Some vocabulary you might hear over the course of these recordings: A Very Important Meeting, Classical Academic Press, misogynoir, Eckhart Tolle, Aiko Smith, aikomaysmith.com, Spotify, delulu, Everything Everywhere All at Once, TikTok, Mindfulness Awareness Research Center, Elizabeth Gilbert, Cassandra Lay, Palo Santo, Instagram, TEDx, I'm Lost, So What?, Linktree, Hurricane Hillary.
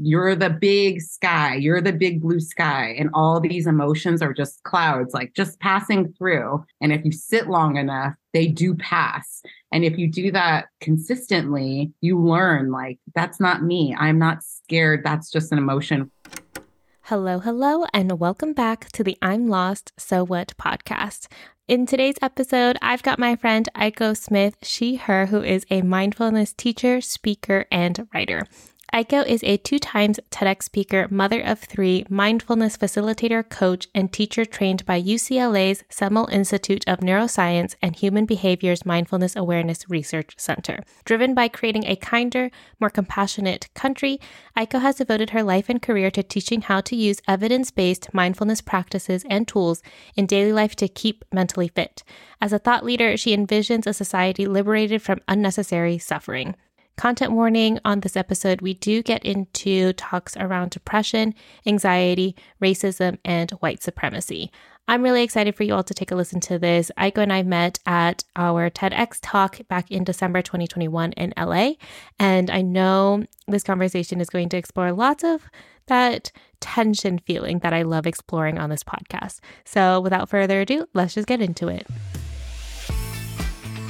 You're the big sky. You're the big blue sky. And all these emotions are just clouds, like just passing through. And if you sit long enough, they do pass. And if you do that consistently, you learn like, that's not me. I'm not scared. That's just an emotion. Hello, hello, and welcome back to the I'm Lost, So What? Podcast. In today's episode, I've got my friend Aiko Smith, she, her, who is a mindfulness teacher, speaker, and writer. Aiko is a 2-time TEDx speaker, mother of 3, mindfulness facilitator, coach, and teacher trained by UCLA's Semmel Institute of Neuroscience and Human Behavior's Mindfulness Awareness Research Center. Driven by creating a kinder, more compassionate country, Aiko has devoted her life and career to teaching how to use evidence-based mindfulness practices and tools in daily life to keep mentally fit. As a thought leader, she envisions a society liberated from unnecessary suffering. Content warning, on this episode, we do get into talks around depression, anxiety, racism, and white supremacy. I'm really excited for you all to take a listen to this. Aiko and I met at our TEDx talk back in December 2021 in LA, and I know this conversation is going to explore lots of that tension feeling that I love exploring on this podcast. So without further ado, let's just get into it.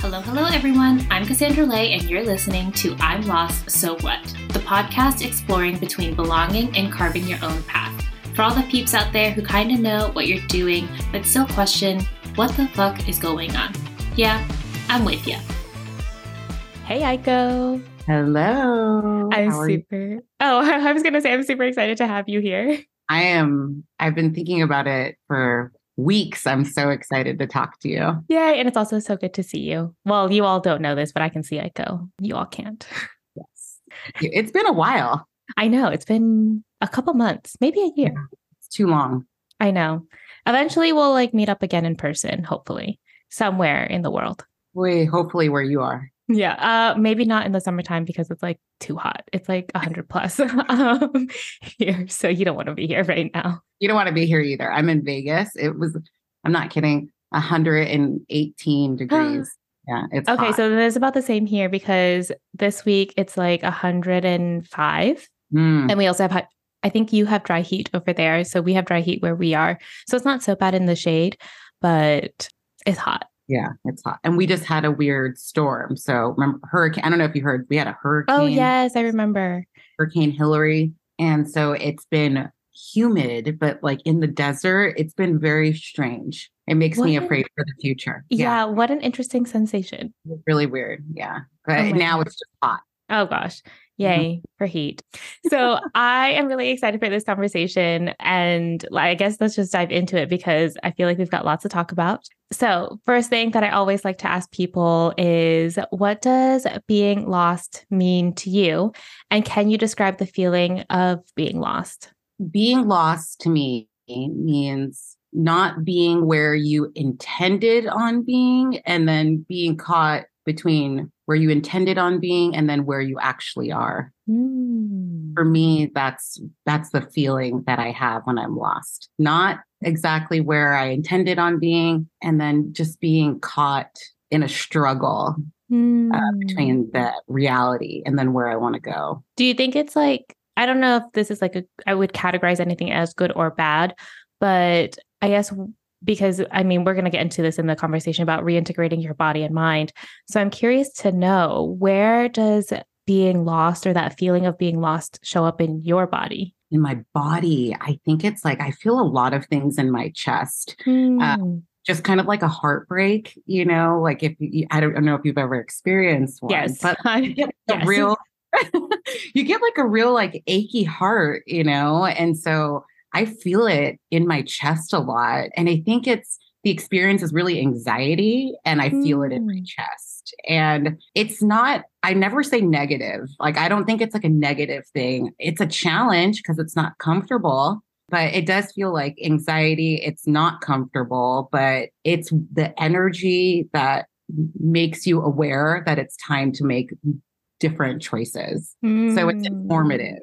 Hello, hello, everyone. I'm Cassandra Lay, and you're listening to I'm Lost, So What? The podcast exploring between belonging and carving your own path. For all the peeps out there who kind of know what you're doing, but still question, what the fuck is going on? Yeah, I'm with you. Hey, Aiko. Hello. I was going to say I'm super excited to have you here. I am. I've been thinking about it for weeks. I'm so excited to talk to you. Yay. And it's also so good to see you. Well, you all don't know this, but I can see Aiko. You all can't. Yes. It's been a while. I know. It's been a couple months, maybe a year. It's too long. I know. Eventually we'll meet up again in person, hopefully, somewhere in the world. Hopefully where you are. Yeah. Maybe not in the summertime because it's too hot. It's 100 plus here. So you don't want to be here right now. You don't want to be here either. I'm in Vegas. It was, I'm not kidding, 118 degrees. Yeah. It's okay. Hot. So it's about the same here because this week it's 105. Mm. And we also have, I think you have dry heat over there. So we have dry heat where we are. So it's not so bad in the shade, but it's hot. Yeah, it's hot. And we just had a weird storm. So remember hurricane, I don't know if you heard, we had a hurricane. Oh yes, I remember. Hurricane Hillary. And so it's been humid, but in the desert, it's been very strange. It makes me afraid for the future. Yeah. What an interesting sensation. It's really weird. Yeah. But now it's just hot. Oh gosh. Yay for heat. So I am really excited for this conversation. And I guess let's just dive into it because I feel we've got lots to talk about. So first thing that I always like to ask people is, what does being lost mean to you? And can you describe the feeling of being lost? Being lost to me means not being where you intended on being and then being caught between where you intended on being and then where you actually are. Mm. For me, that's the feeling that I have when I'm lost. Not exactly where I intended on being and then just being caught in a struggle between the reality and then where I want to go. Do you think it's I don't know if this is I would categorize anything as good or bad, but I guess because we're going to get into this in the conversation about reintegrating your body and mind. So I'm curious to know, where does being lost or that feeling of being lost show up in your body? In my body, I think it's I feel a lot of things in my chest, just kind of like a heartbreak, if you, I don't know if you've ever experienced one, yes, but I get the real, you get a real achy heart, and so I feel it in my chest a lot. And I think it's the experience is really anxiety, and I feel it in my chest. And it's not, I never say negative. I don't think it's a negative thing. It's a challenge because it's not comfortable, but it does feel like anxiety. It's not comfortable, but it's the energy that makes you aware that it's time to make different choices. Mm. So it's informative.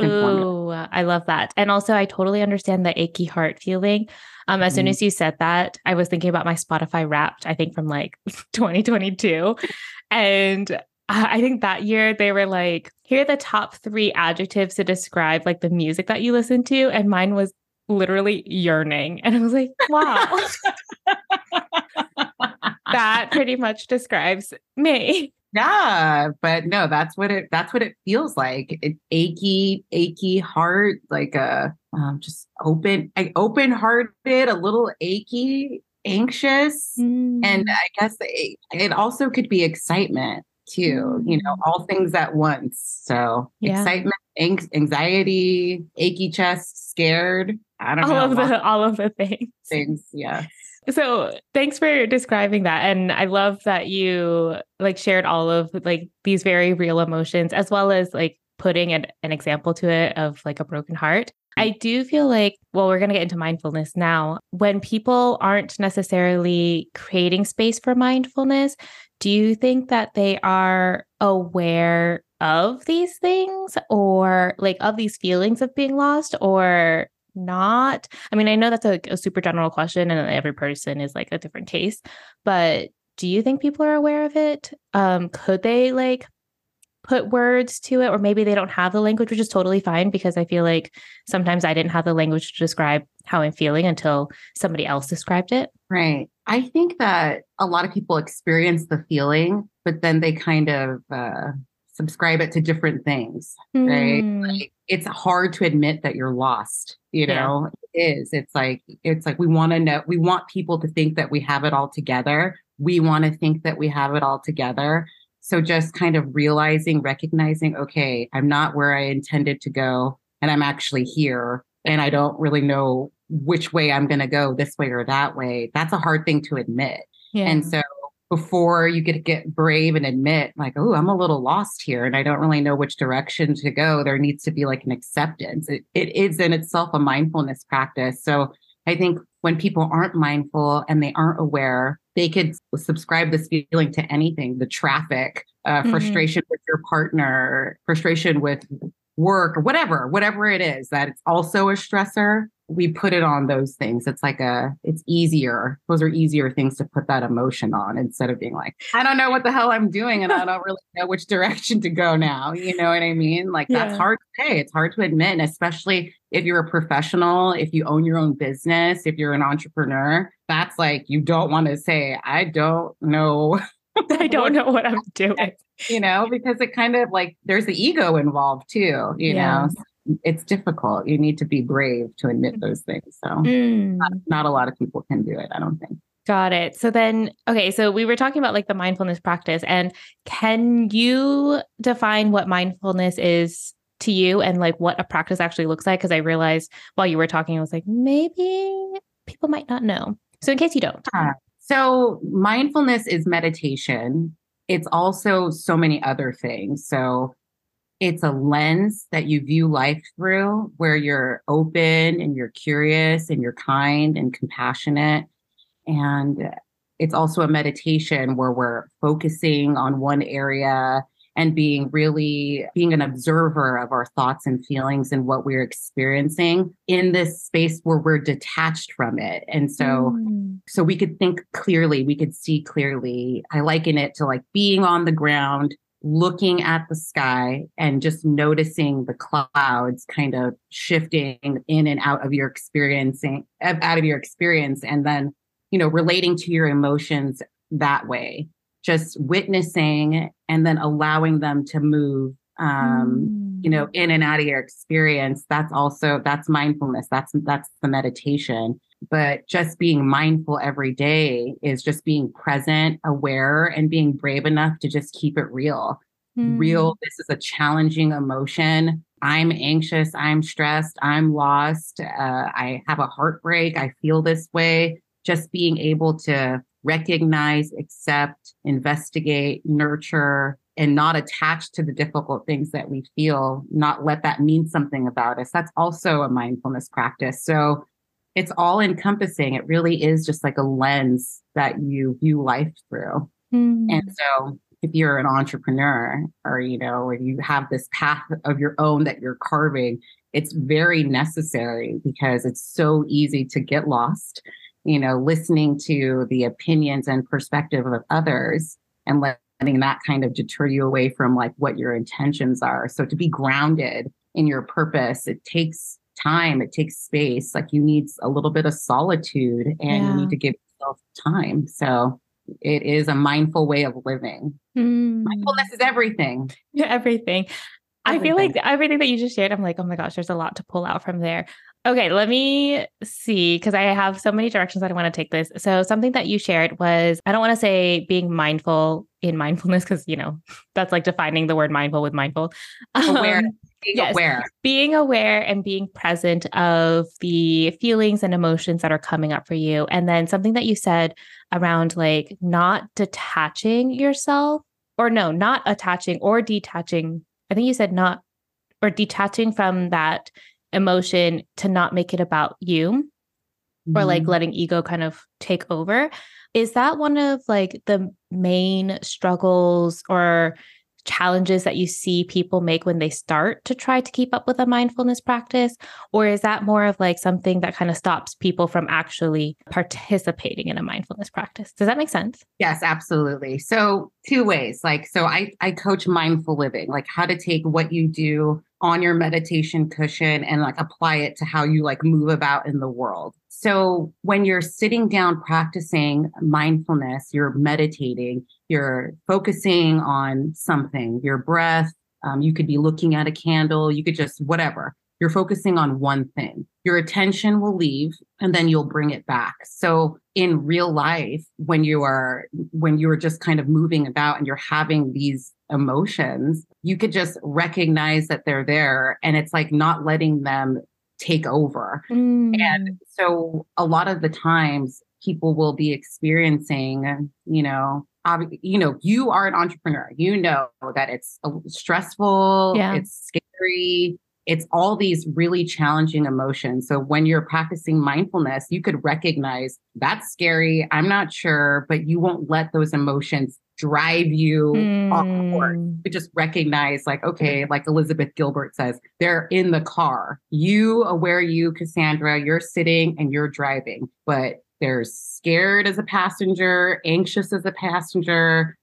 Ooh, I love that. And also I totally understand the achy heart feeling. As soon as you said that, I was thinking about my Spotify Wrapped, I think from 2022. And I think that year they were like, here are the top 3 adjectives to describe like the music that you listen to. And mine was literally yearning. And I was like, wow, that pretty much describes me. Yeah, but no, that's what it feels like. An achy heart, like a just open-hearted, a little achy, anxious. Mm. And I guess it also could be excitement too, you know, all things at once. So yeah. Excitement, anxiety, achy chest, scared. I don't know. All of the things. Yeah. So thanks for describing that. And I love that you like shared all of like these very real emotions, as well as like putting an example to it of like a broken heart. I do feel like, well, we're going to get into mindfulness now. When people aren't necessarily creating space for mindfulness, do you think that they are aware of these things or like of these feelings of being lost or not? I mean, I know that's a super general question and every person is like a different case, but do you think people are aware of it? Could they like put words to it, or maybe they don't have the language, which is totally fine, because I feel like sometimes I didn't have the language to describe how I'm feeling until somebody else described it. Right. I think that a lot of people experience the feeling, but then they kind of subscribe it to different things, right? Like, it's hard to admit that you're lost, you know, it is. It's like, we want to know, we want people to think that we have it all together. We want to think that we have it all together. So just kind of recognizing, okay, I'm not where I intended to go, and I'm actually here, and I don't really know which way I'm going to go, this way or that way. That's a hard thing to admit. Yeah. And so before you get brave and admit like, oh, I'm a little lost here and I don't really know which direction to go, there needs to be like an acceptance. It is in itself a mindfulness practice. So I think when people aren't mindful and they aren't aware, they could subscribe this feeling to anything, the traffic, frustration with your partner, frustration with work, or whatever it is, that it's also a stressor. We put it on those things. It's easier. Those are easier things to put that emotion on instead of being like, I don't know what the hell I'm doing and I don't really know which direction to go now. You know what I mean? Like that's hard to say. It's hard to admit. And especially if you're a professional, if you own your own business, if you're an entrepreneur, that's like, you don't want to say, I don't know what I'm doing, you know, because it kind of like there's the ego involved too, you know? It's difficult. You need to be brave to admit those things. So not a lot of people can do it, I don't think. Got it. So then, okay. So we were talking about like the mindfulness practice, and can you define what mindfulness is to you and like what a practice actually looks like? Because I realized while you were talking, I was like, maybe people might not know. So in case you don't. So mindfulness is meditation. It's also so many other things. So it's a lens that you view life through, where you're open and you're curious and you're kind and compassionate. And it's also a meditation where we're focusing on one area and being an observer of our thoughts and feelings and what we're experiencing in this space where we're detached from it. And so we could think clearly, we could see clearly. I liken it to like being on the ground, looking at the sky and just noticing the clouds kind of shifting in and out of your experience. And then, you know, relating to your emotions that way, just witnessing and then allowing them to move, you know, in and out of your experience. That's mindfulness. That's the meditation. But just being mindful every day is just being present, aware, and being brave enough to just keep it real. This is a challenging emotion. I'm anxious. I'm stressed. I'm lost. I have a heartbreak. I feel this way. Just being able to recognize, accept, investigate, nurture, and not attached to the difficult things that we feel, not let that mean something about us. That's also a mindfulness practice. So it's all encompassing. It really is just like a lens that you view life through. And so if you're an entrepreneur or, you know, if you have this path of your own that you're carving, it's very necessary because it's so easy to get lost, you know, listening to the opinions and perspective of others and let letting that kind of deter you away from like what your intentions are. So to be grounded in your purpose, it takes time, it takes space. Like you need a little bit of solitude and you need to give yourself time. So it is a mindful way of living. Mindfulness is everything. Yeah, everything. I feel like everything that you just shared, I'm like, oh my gosh, there's a lot to pull out from there. Okay, let me see, because I have so many directions that I want to take this. So something that you shared was, I don't want to say being mindful in mindfulness, because, you know, that's like defining the word mindful with mindful. Aware. Being aware. Being aware and being present of the feelings and emotions that are coming up for you. And then something that you said around like not detaching yourself or no, not attaching or detaching. I think you said not or detaching from that emotion to not make it about you or like letting ego kind of take over. Is that one of like the main struggles or challenges that you see people make when they start to try to keep up with a mindfulness practice? Or is that more of like something that kind of stops people from actually participating in a mindfulness practice? Does that make sense? Yes, absolutely. So two ways. Like, so I coach mindful living, like how to take what you do on your meditation cushion and like apply it to how you like move about in the world. So when you're sitting down, practicing mindfulness, you're meditating, you're focusing on something, your breath. You could be looking at a candle. You could just whatever. You're focusing on one thing. Your attention will leave and then you'll bring it back. So in real life, when you are just kind of moving about and you're having these emotions, you could just recognize that they're there and it's like not letting them take over. And so a lot of the times people will be experiencing, you are an entrepreneur, you know that it's stressful, it's scary, it's all these really challenging emotions. So when you're practicing mindfulness, you could recognize that's scary, I'm not sure, but you won't let those emotions drive you off course. You just recognize like, okay, like Elizabeth Gilbert says, they're in the car. You, aware you, Cassandra, you're sitting and you're driving, but they're scared as a passenger, anxious as a passenger,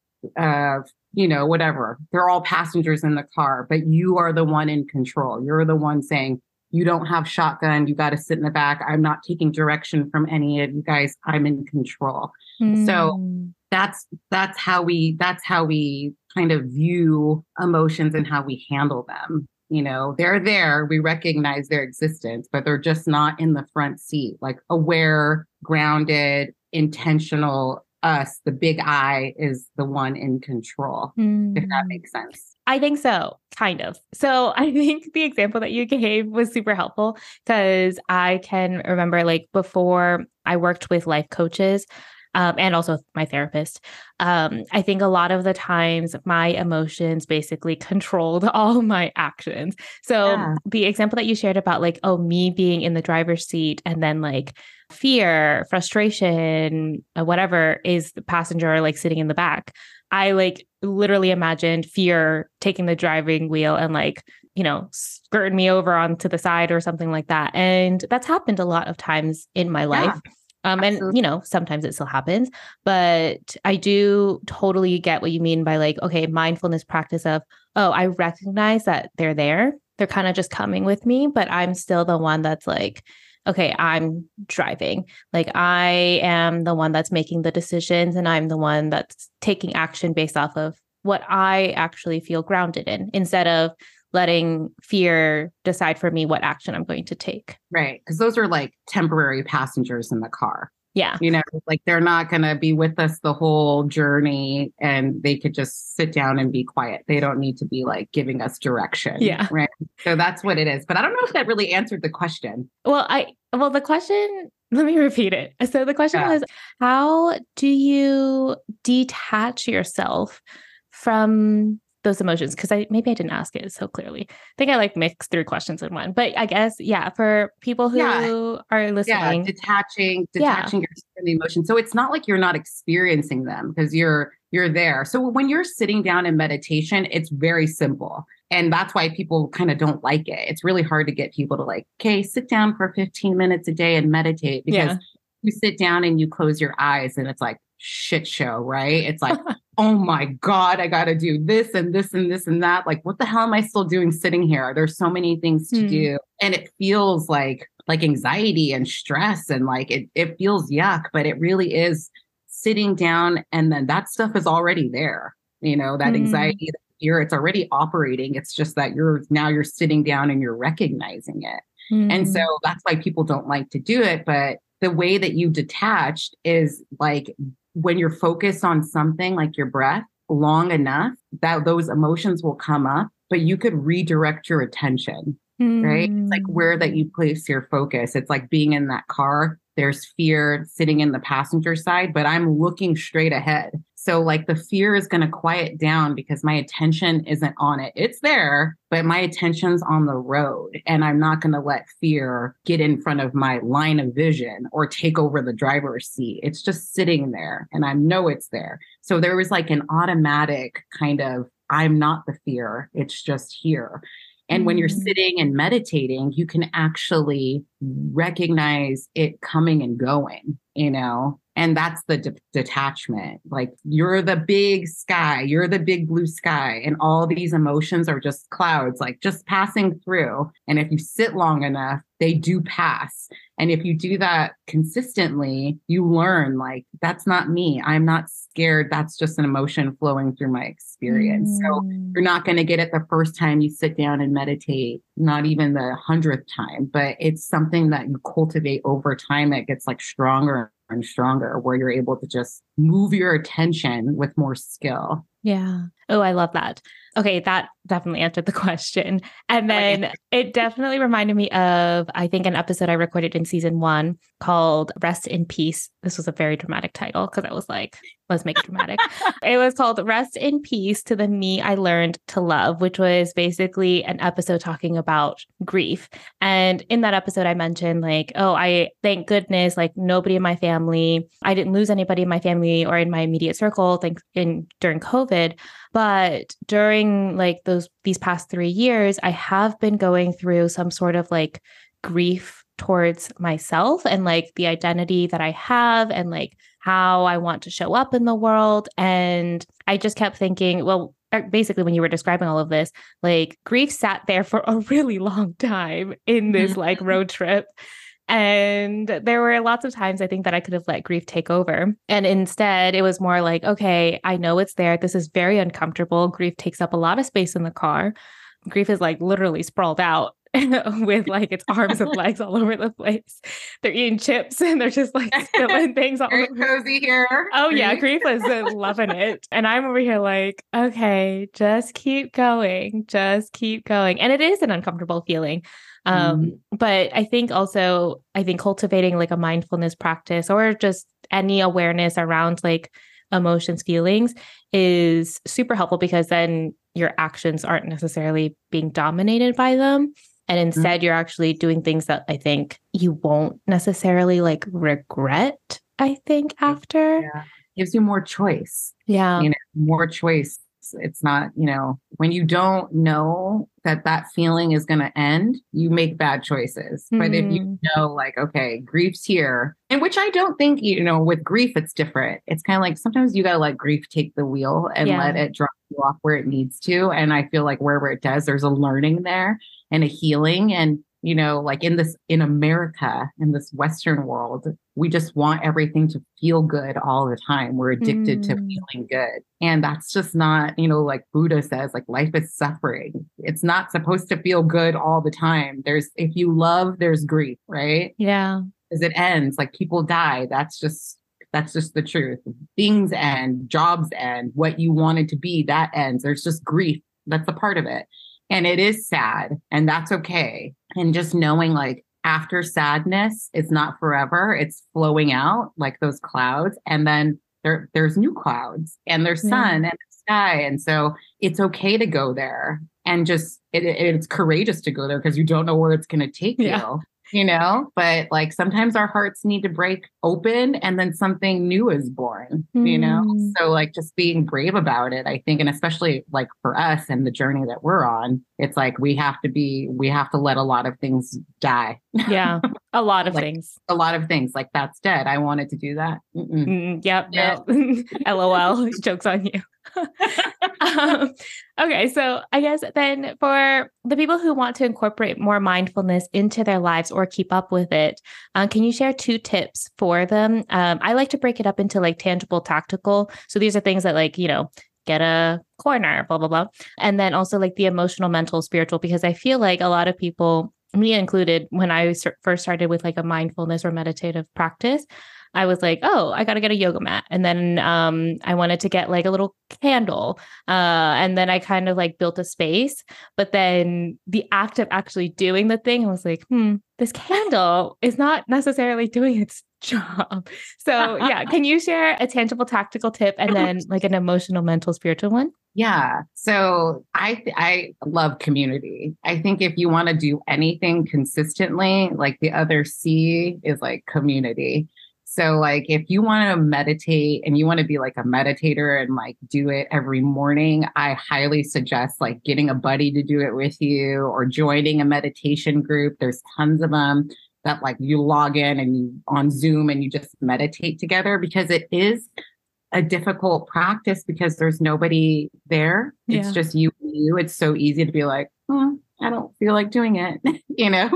whatever. They're all passengers in the car, but you are the one in control. You're the one saying, you don't have shotgun. You got to sit in the back. I'm not taking direction from any of you guys. I'm in control. So that's how we kind of view emotions and how we handle them. You know, they're there, we recognize their existence, but they're just not in the front seat, like aware, grounded, intentional us. The big I is the one in control, if that makes sense. I think so, kind of. So I think the example that you gave was super helpful because I can remember like before I worked with life coaches, and also my therapist. I think a lot of the times my emotions basically controlled all my actions. So the example that you shared about like, oh, me being in the driver's seat and then like fear, frustration, whatever is the passenger like sitting in the back. I like literally imagined fear taking the driving wheel and like, skirting me over onto the side or something like that. And that's happened a lot of times in my life. And, sometimes it still happens, but I do totally get what you mean by like, okay, mindfulness practice of, oh, I recognize that they're there. They're kind of just coming with me, but I'm still the one that's like, okay, I'm driving. Like I am the one that's making the decisions and I'm the one that's taking action based off of what I actually feel grounded in instead of letting fear decide for me what action I'm going to take. Right. Because those are like temporary passengers in the car. Yeah. Like they're not going to be with us the whole journey and they could just sit down and be quiet. They don't need to be like giving us direction. Yeah. Right. So that's what it is. But I don't know if that really answered the question. Well, the question, let me repeat it. So the question was, how do you detach yourself from those emotions? Because maybe I didn't ask it so clearly. I think I like mixed three questions in one, but I guess, for people who are listening. Detaching yourself from the emotion. So it's not like you're not experiencing them because you're there. So when you're sitting down in meditation, it's very simple. And that's why people kind of don't like it. It's really hard to get people to like, okay, sit down for 15 minutes a day and meditate because you sit down and you close your eyes and it's like, shit show, right? It's like, oh my God, I got to do this and this and this and that. Like, what the hell am I still doing sitting here? There's so many things to do. And it feels like anxiety and stress, and like, it feels yuck, but it really is sitting down. And then that stuff is already there, you know, that anxiety, that fear, it's already operating. It's just that you're sitting down and you're recognizing it. And so that's why people don't like to do it. But the way that you detached is like when you're focused on something like your breath long enough, that those emotions will come up, but you could redirect your attention, right? It's like where that you place your focus. It's like being in that car, there's fear sitting in the passenger side, but I'm looking straight ahead. So like the fear is going to quiet down because my attention isn't on it. It's there, but my attention's on the road, and I'm not going to let fear get in front of my line of vision or take over the driver's seat. It's just sitting there, and I know it's there. So there was like an automatic kind of, I'm not the fear. It's just here. And when you're sitting and meditating, you can actually recognize it coming and going, you know, and that's the detachment. Like you're the big sky, you're the big blue sky, and all these emotions are just clouds, like just passing through. And if you sit long enough, they do pass. And if you do that consistently, you learn like, that's not me. I'm not scared. That's just an emotion flowing through my experience. So you're not going to get it the first time you sit down and meditate, not even the 100th time, but it's something that you cultivate over time. It gets like stronger and stronger, where you're able to just move your attention with more skill. Yeah. Oh, I love that. Okay. That definitely answered the question. And then it definitely reminded me of, I think, an episode I recorded in season 1 called Rest in Peace. This was a very dramatic title because I was like, let's make it dramatic. It was called Rest in Peace to the Me I Learned to Love, which was basically an episode talking about grief. And in that episode, I mentioned like, I thank goodness, like nobody in my family, I didn't lose anybody in my family or in my immediate circle during COVID. But during like these past 3 years, I have been going through some sort of like grief towards myself and like the identity that I have and like how I want to show up in the world. And I just kept thinking, well, basically when you were describing all of this, like grief sat there for a really long time in this like road trip. And there were lots of times I think that I could have let grief take over. And instead, it was more like, okay, I know it's there. This is very uncomfortable. Grief takes up a lot of space in the car. Grief is like literally sprawled out with like its arms and legs all over the place. They're eating chips and they're just like spilling things all over. Very cozy here. Oh yeah, grief is loving it. And I'm over here like, okay, just keep going. Just keep going. And it is an uncomfortable feeling. But I think cultivating like a mindfulness practice or just any awareness around like emotions, feelings is super helpful, because then your actions aren't necessarily being dominated by them. And instead you're actually doing things that I think you won't necessarily like regret, I think, after. Yeah. Gives you more choice. Yeah. You know, more choice. It's not, you know, when you don't know that feeling is going to end, you make bad choices. But if you know, like, okay, grief's here, and which I don't think, you know, with grief, it's different. It's kind of like sometimes you got to let grief take the wheel and let it drop you off where it needs to. And I feel like wherever it does, there's a learning there and a healing. And, you know, like in America, in this Western world, we just want everything to feel good all the time. We're addicted to feeling good. And that's just not, you know, like Buddha says, like life is suffering. It's not supposed to feel good all the time. If you love, there's grief, right? Yeah. Because it ends, like people die. That's just the truth. Things end, jobs end, what you wanted to be, that ends. There's just grief. That's a part of it. And it is sad, and that's okay. And just knowing like, after sadness, it's not forever. It's flowing out like those clouds. And then there's new clouds and there's sun and the sky. And so it's okay to go there, and just, it's courageous to go there because you don't know where it's going to take you, you know, but like sometimes our hearts need to break open and then something new is born, you know? So like just being brave about it, I think, and especially like for us and the journey that we're on, it's like, we have to let a lot of things die. Yeah. A lot of things. A lot of things. Like, that's dead. I wanted to do that. Yep. LOL. Joke's on you. Okay. So I guess then for the people who want to incorporate more mindfulness into their lives or keep up with it, can you share two tips for them? I like to break it up into like tangible, tactical. So these are things that like, you know, get a corner, blah, blah, blah. And then also like the emotional, mental, spiritual, because I feel like a lot of people, me included, when I first started with like a mindfulness or meditative practice, I was like, oh, I got to get a yoga mat. And then I wanted to get like a little candle. And then I kind of like built a space, but then the act of actually doing the thing, I was like, this candle is not necessarily doing its job. So yeah, can you share a tangible tactical tip and then like an emotional, mental, spiritual one? Yeah. So I love community. I think if you want to do anything consistently, like the other C is like community. So like if you want to meditate and you want to be like a meditator and like do it every morning, I highly suggest like getting a buddy to do it with you or joining a meditation group. There's tons of them that like you log in and you on Zoom and you just meditate together, because it is a difficult practice because there's nobody there. Yeah. It's just you. It's so easy to be like, I don't feel like doing it, you know?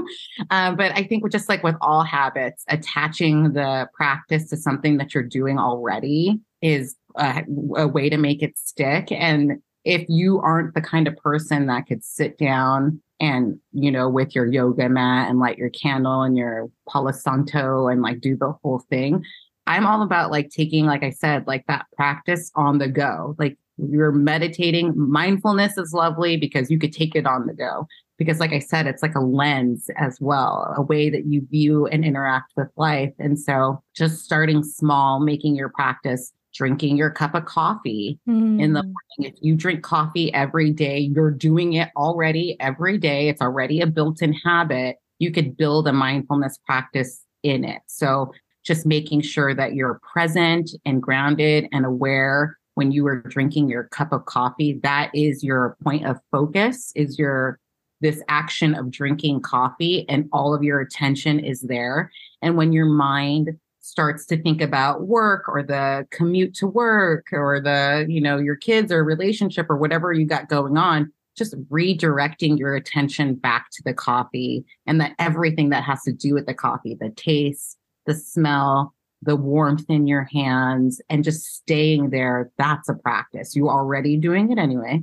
But I think just like with all habits, attaching the practice to something that you're doing already is a way to make it stick. And if you aren't the kind of person that could sit down and, you know, with your yoga mat and light your candle and your Palo Santo and like do the whole thing, I'm all about like taking, like I said, like that practice on the go. Like, you're meditating. Mindfulness is lovely because you could take it on the go, because like I said, it's like a lens as well, a way that you view and interact with life. And so just starting small, making your practice, drinking your cup of coffee in the morning. If you drink coffee every day, you're doing it already every day. It's already a built-in habit. You could build a mindfulness practice in it. So just making sure that you're present and grounded and aware when you were drinking your cup of coffee, that is your point of focus, is your this action of drinking coffee, and all of your attention is there. And when your mind starts to think about work or the commute to work or the, you know, your kids or relationship or whatever you got going on, just redirecting your attention back to the coffee and that everything that has to do with the coffee, the taste, the smell, the warmth in your hands, and just staying there. That's a practice. You're already doing it anyway.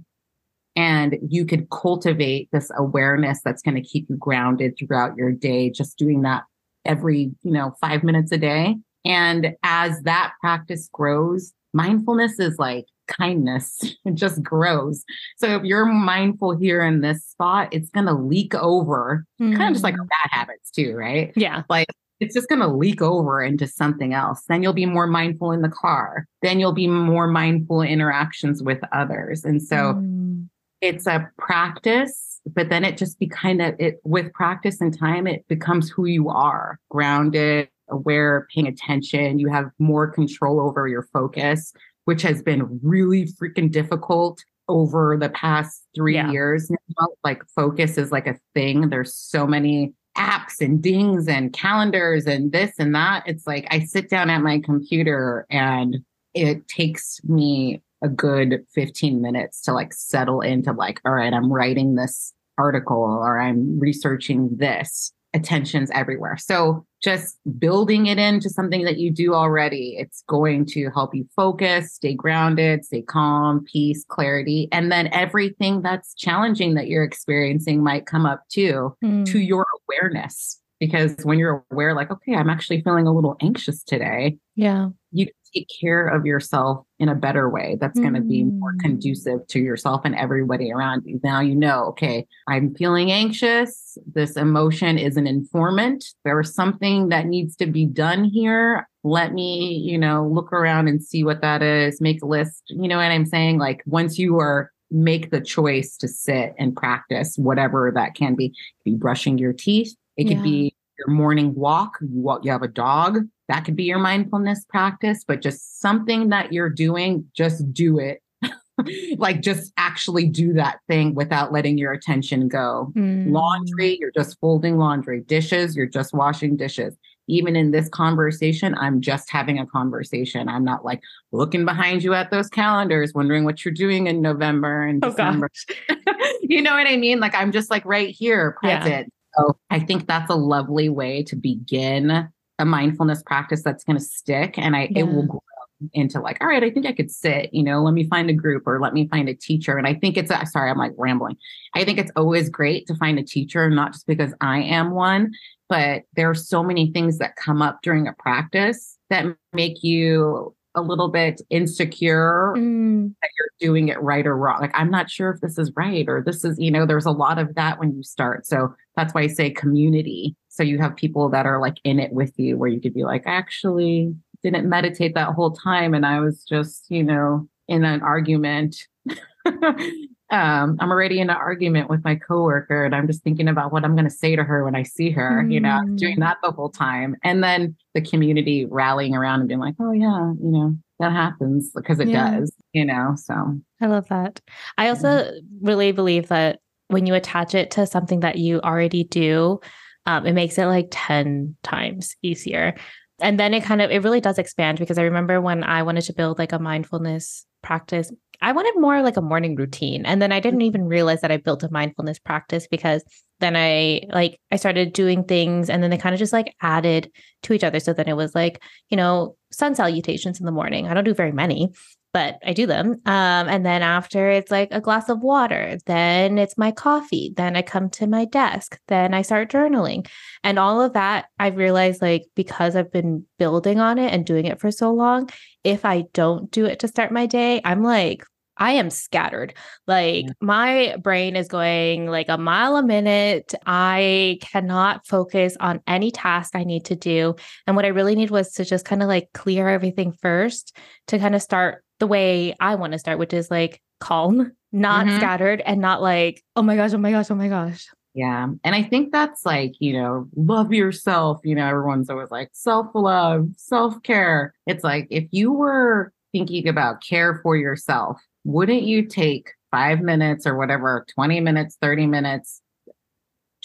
And you could cultivate this awareness that's going to keep you grounded throughout your day, just doing that every, 5 minutes a day. And as that practice grows, mindfulness is like kindness. It just grows. So if you're mindful here in this spot, it's going to leak over, kind of just like bad habits too, right? Yeah. Like, it's just going to leak over into something else. Then you'll be more mindful in the car. Then you'll be more mindful interactions with others. And so it's a practice, but then it just be kind of it with practice and time, it becomes who you are, grounded, aware, paying attention. You have more control over your focus, which has been really freaking difficult over the past 3 years. Now, like focus is like a thing. There's so many apps and dings and calendars and this and that. It's like I sit down at my computer and it takes me a good 15 minutes to like settle into like, all right, I'm writing this article or I'm researching this. Attention's everywhere. So just building it into something that you do already, it's going to help you focus, stay grounded, stay calm, peace, clarity. And then everything that's challenging that you're experiencing might come up too, to your awareness. Because when you're aware, like, okay, I'm actually feeling a little anxious today. Yeah. You can take care of yourself in a better way. That's going to be more conducive to yourself and everybody around you. Now, you know, okay, I'm feeling anxious. This emotion is an informant. There is something that needs to be done here. Let me, look around and see what that is. Make a list. You know what I'm saying? Like once you are make the choice to sit and practice whatever that can be. It could be brushing your teeth. It could be your morning walk. You have a dog. That could be your mindfulness practice, but just something that you're doing, just do it. Like just actually do that thing without letting your attention go. Mm. Laundry, you're just folding laundry. Dishes, you're just washing dishes. Even in this conversation, I'm just having a conversation. I'm not like looking behind you at those calendars, wondering what you're doing in November and December. You know what I mean? Like, I'm just like right here, present. Yeah. So I think that's a lovely way to begin a mindfulness practice that's going to stick. And it will grow into like, all right, I think I could sit, you know, let me find a group or let me find a teacher. And I think I think it's always great to find a teacher, not just because I am one, but there are so many things that come up during a practice that make you a little bit insecure that you're doing it right or wrong. Like, I'm not sure if this is right, or this is, you know, there's a lot of that when you start. So that's why I say community. So you have people that are like in it with you, where you could be like, actually didn't meditate that whole time. And I was just, you know, in an argument. I'm already in an argument with my coworker, and I'm just thinking about what I'm going to say to her when I see her, you know, doing that the whole time. And then the community rallying around and being like, oh yeah, you know, that happens, because it does, you know, so. I love that. I also really believe that when you attach it to something that you already do, it makes it like 10 times easier. And then it really does expand, because I remember when I wanted to build like a mindfulness practice, I wanted more like a morning routine. And then I didn't even realize that I built a mindfulness practice, because then I started doing things, and then they kind of just like added to each other. So then it was like, you know, sun salutations in the morning. I don't do very many, but I do them. And then after, it's like a glass of water, then it's my coffee, then I come to my desk, then I start journaling. And all of that, I've realized, like, because I've been building on it and doing it for so long, if I don't do it to start my day, I'm like, I am scattered. Like my brain is going like a mile a minute. I cannot focus on any task I need to do. And what I really need was to just kind of like clear everything first, to kind of start the way I want to start, which is like calm, not scattered, and not like, oh my gosh, oh my gosh, oh my gosh. Yeah. And I think that's like, you know, love yourself. You know, everyone's always like self-love, self-care. It's like, if you were thinking about care for yourself, wouldn't you take 5 minutes or whatever, 20 minutes, 30 minutes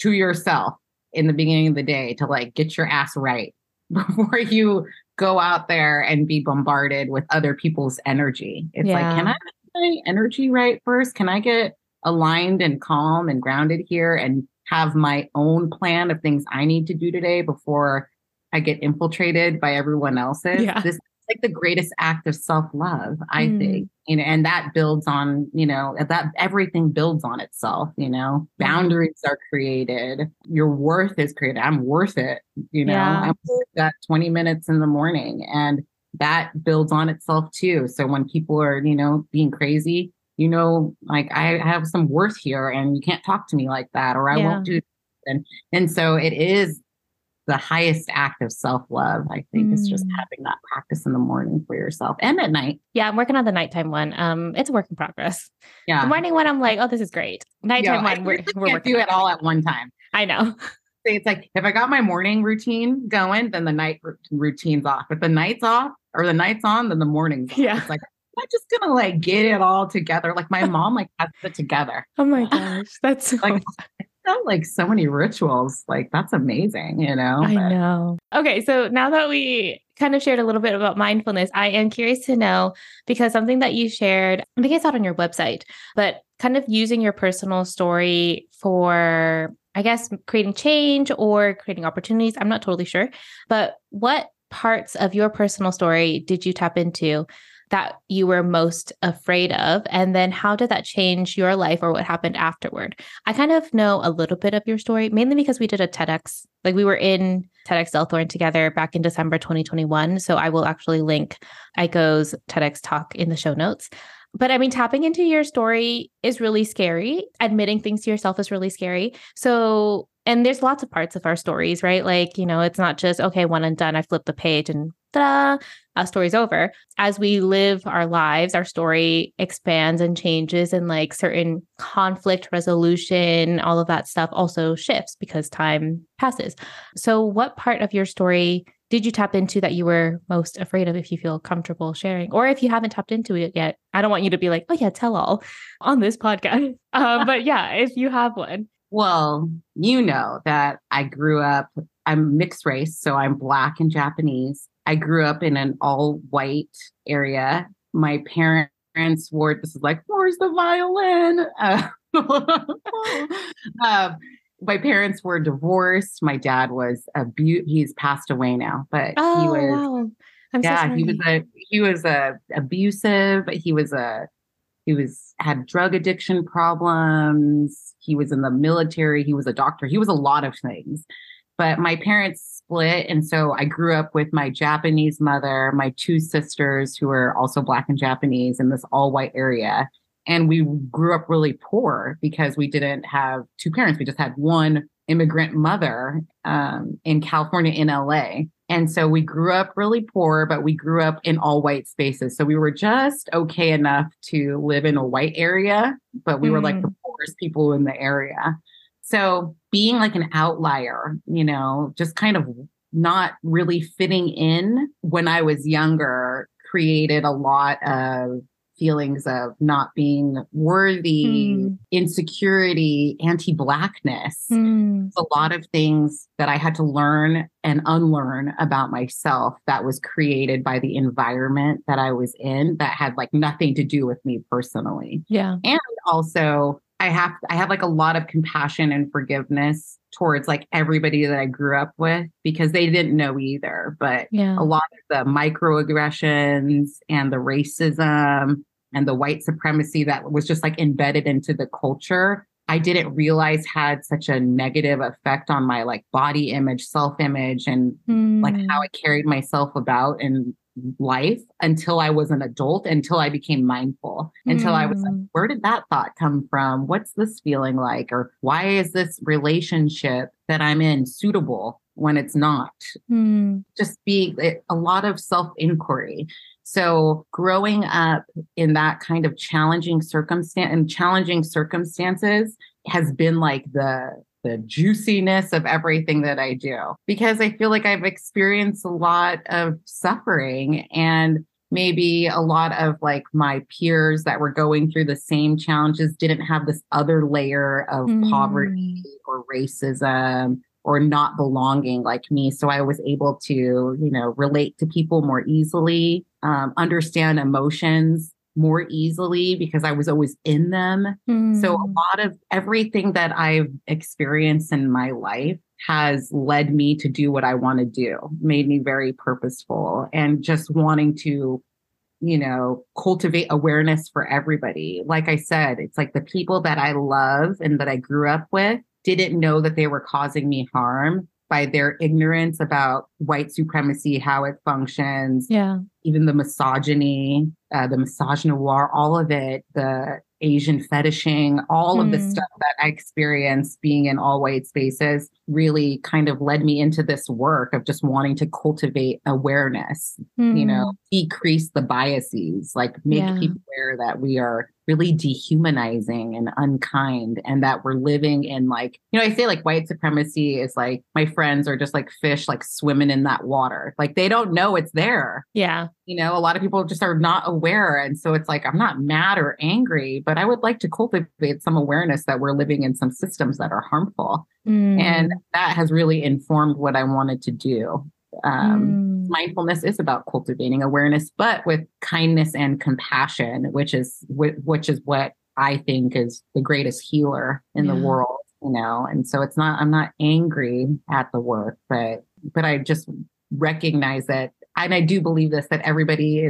to yourself in the beginning of the day to like get your ass right before you go out there and be bombarded with other people's energy? It's like, can I get my energy right first? Can I get aligned and calm and grounded here and have my own plan of things I need to do today before I get infiltrated by everyone else's? Yeah. This like the greatest act of self-love, I think, you know, and that builds on, you know, that everything builds on itself, you know, boundaries are created. Your worth is created. I'm worth it. You know, I'm worth that 20 minutes in the morning, and that builds on itself too. So when people are, you know, being crazy, you know, like I have some worth here and you can't talk to me like that, or I won't do this. And so it is the highest act of self-love, I think, is just having that practice in the morning for yourself and at night. Yeah. I'm working on the nighttime one. It's a work in progress. Yeah. The morning one, I'm like, oh, this is great. Nighttime one, we're working. Do it all at one time. I know. So it's like, if I got my morning routine going, then the night routine's off. If the night's off or the night's on, then the morning's off. Yeah. It's like, I'm just going to like get it all together. Like my mom, like has it together. Oh my gosh. That's so like, like so many rituals, like that's amazing, you know? I know. Okay. So now that we kind of shared a little bit about mindfulness, I am curious to know, because something that you shared, I think it's out on your website, but kind of using your personal story for, I guess, creating change or creating opportunities. I'm not totally sure, but what parts of your personal story did you tap into that you were most afraid of? And then how did that change your life, or what happened afterward? I kind of know a little bit of your story, mainly because we did a TEDx, like we were in TEDx Delthorn together back in December, 2021. So I will actually link Aiko's TEDx talk in the show notes. But I mean, tapping into your story is really scary. Admitting things to yourself is really scary. So, and there's lots of parts of our stories, right? Like, you know, it's not just, okay, one and done, I flip the page and ta-da, our story's over. As we live our lives, our story expands and changes, and like certain conflict resolution, all of that stuff also shifts because time passes. So what part of your story did you tap into that you were most afraid of, if you feel comfortable sharing, or if you haven't tapped into it yet? I don't want you to be like, oh yeah, tell all on this podcast. But yeah, if you have one. Well, you know that I grew up, I'm mixed race, so I'm Black and Japanese. I grew up in an all white area. My parents wore, this is like, where's the violin? My parents were divorced. My dad was a beaut. He's passed away now, but he was, wow. He was abusive. He had drug addiction problems. He was in the military. He was a doctor. He was a lot of things, but my parents split. And so I grew up with my Japanese mother, my two sisters who were also Black and Japanese in this all white area. And we grew up really poor because we didn't have two parents. We just had one immigrant mother in California, in LA. And so we grew up really poor, but we grew up in all white spaces. So we were just okay enough to live in a white area, but we were like the poorest people in the area. So being like an outlier, you know, just kind of not really fitting in when I was younger created a lot of feelings of not being worthy, insecurity, anti-Blackness, a lot of things that I had to learn and unlearn about myself that was created by the environment that I was in that had like nothing to do with me personally. Yeah. And also I have like a lot of compassion and forgiveness towards like everybody that I grew up with because they didn't know either. But yeah, a lot of the microaggressions and the racism and the white supremacy that was just like embedded into the culture, I didn't realize had such a negative effect on my like body image, self-image, and like how I carried myself about in life until I was an adult, until I became mindful, until I was like, where did that thought come from? What's this feeling like? Or why is this relationship that I'm in suitable when it's not? Just being a lot of self-inquiry. So growing up in that kind of challenging circumstance and challenging circumstances has been like the juiciness of everything that I do, because I feel like I've experienced a lot of suffering, and maybe a lot of like my peers that were going through the same challenges didn't have this other layer of poverty or racism or not belonging like me. So I was able to, you know, relate to people more easily, understand emotions more easily because I was always in them. So a lot of everything that I've experienced in my life has led me to do what I want to do, made me very purposeful and just wanting to, you know, cultivate awareness for everybody. Like I said, it's like the people that I love and that I grew up with didn't know that they were causing me harm by their ignorance about white supremacy, how it functions, even the misogyny, the misogynoir, all of it, the Asian fetishing, all of the stuff that I experienced being in all white spaces really kind of led me into this work of just wanting to cultivate awareness, you know, decrease the biases, like make people aware that we are really dehumanizing and unkind, and that we're living in like, you know, I say like white supremacy is like my friends are just like fish, like swimming in that water. Like they don't know it's there. Yeah. You know, a lot of people just are not aware. And so it's like, I'm not mad or angry, but I would like to cultivate some awareness that we're living in some systems that are harmful. And that has really informed what I wanted to do. Mindfulness is about cultivating awareness, but with kindness and compassion, which is what I think is the greatest healer in the world, you know? And so it's not, I'm not angry at the work, but I just recognize that. And I do believe this, that everybody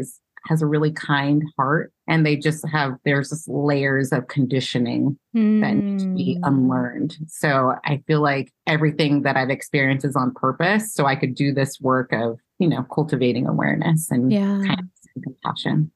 has a really kind heart, and they just have, there's just layers of conditioning that need to be unlearned. So I feel like everything that I've experienced is on purpose. So I could do this work of, you know, cultivating awareness and kindness and compassion.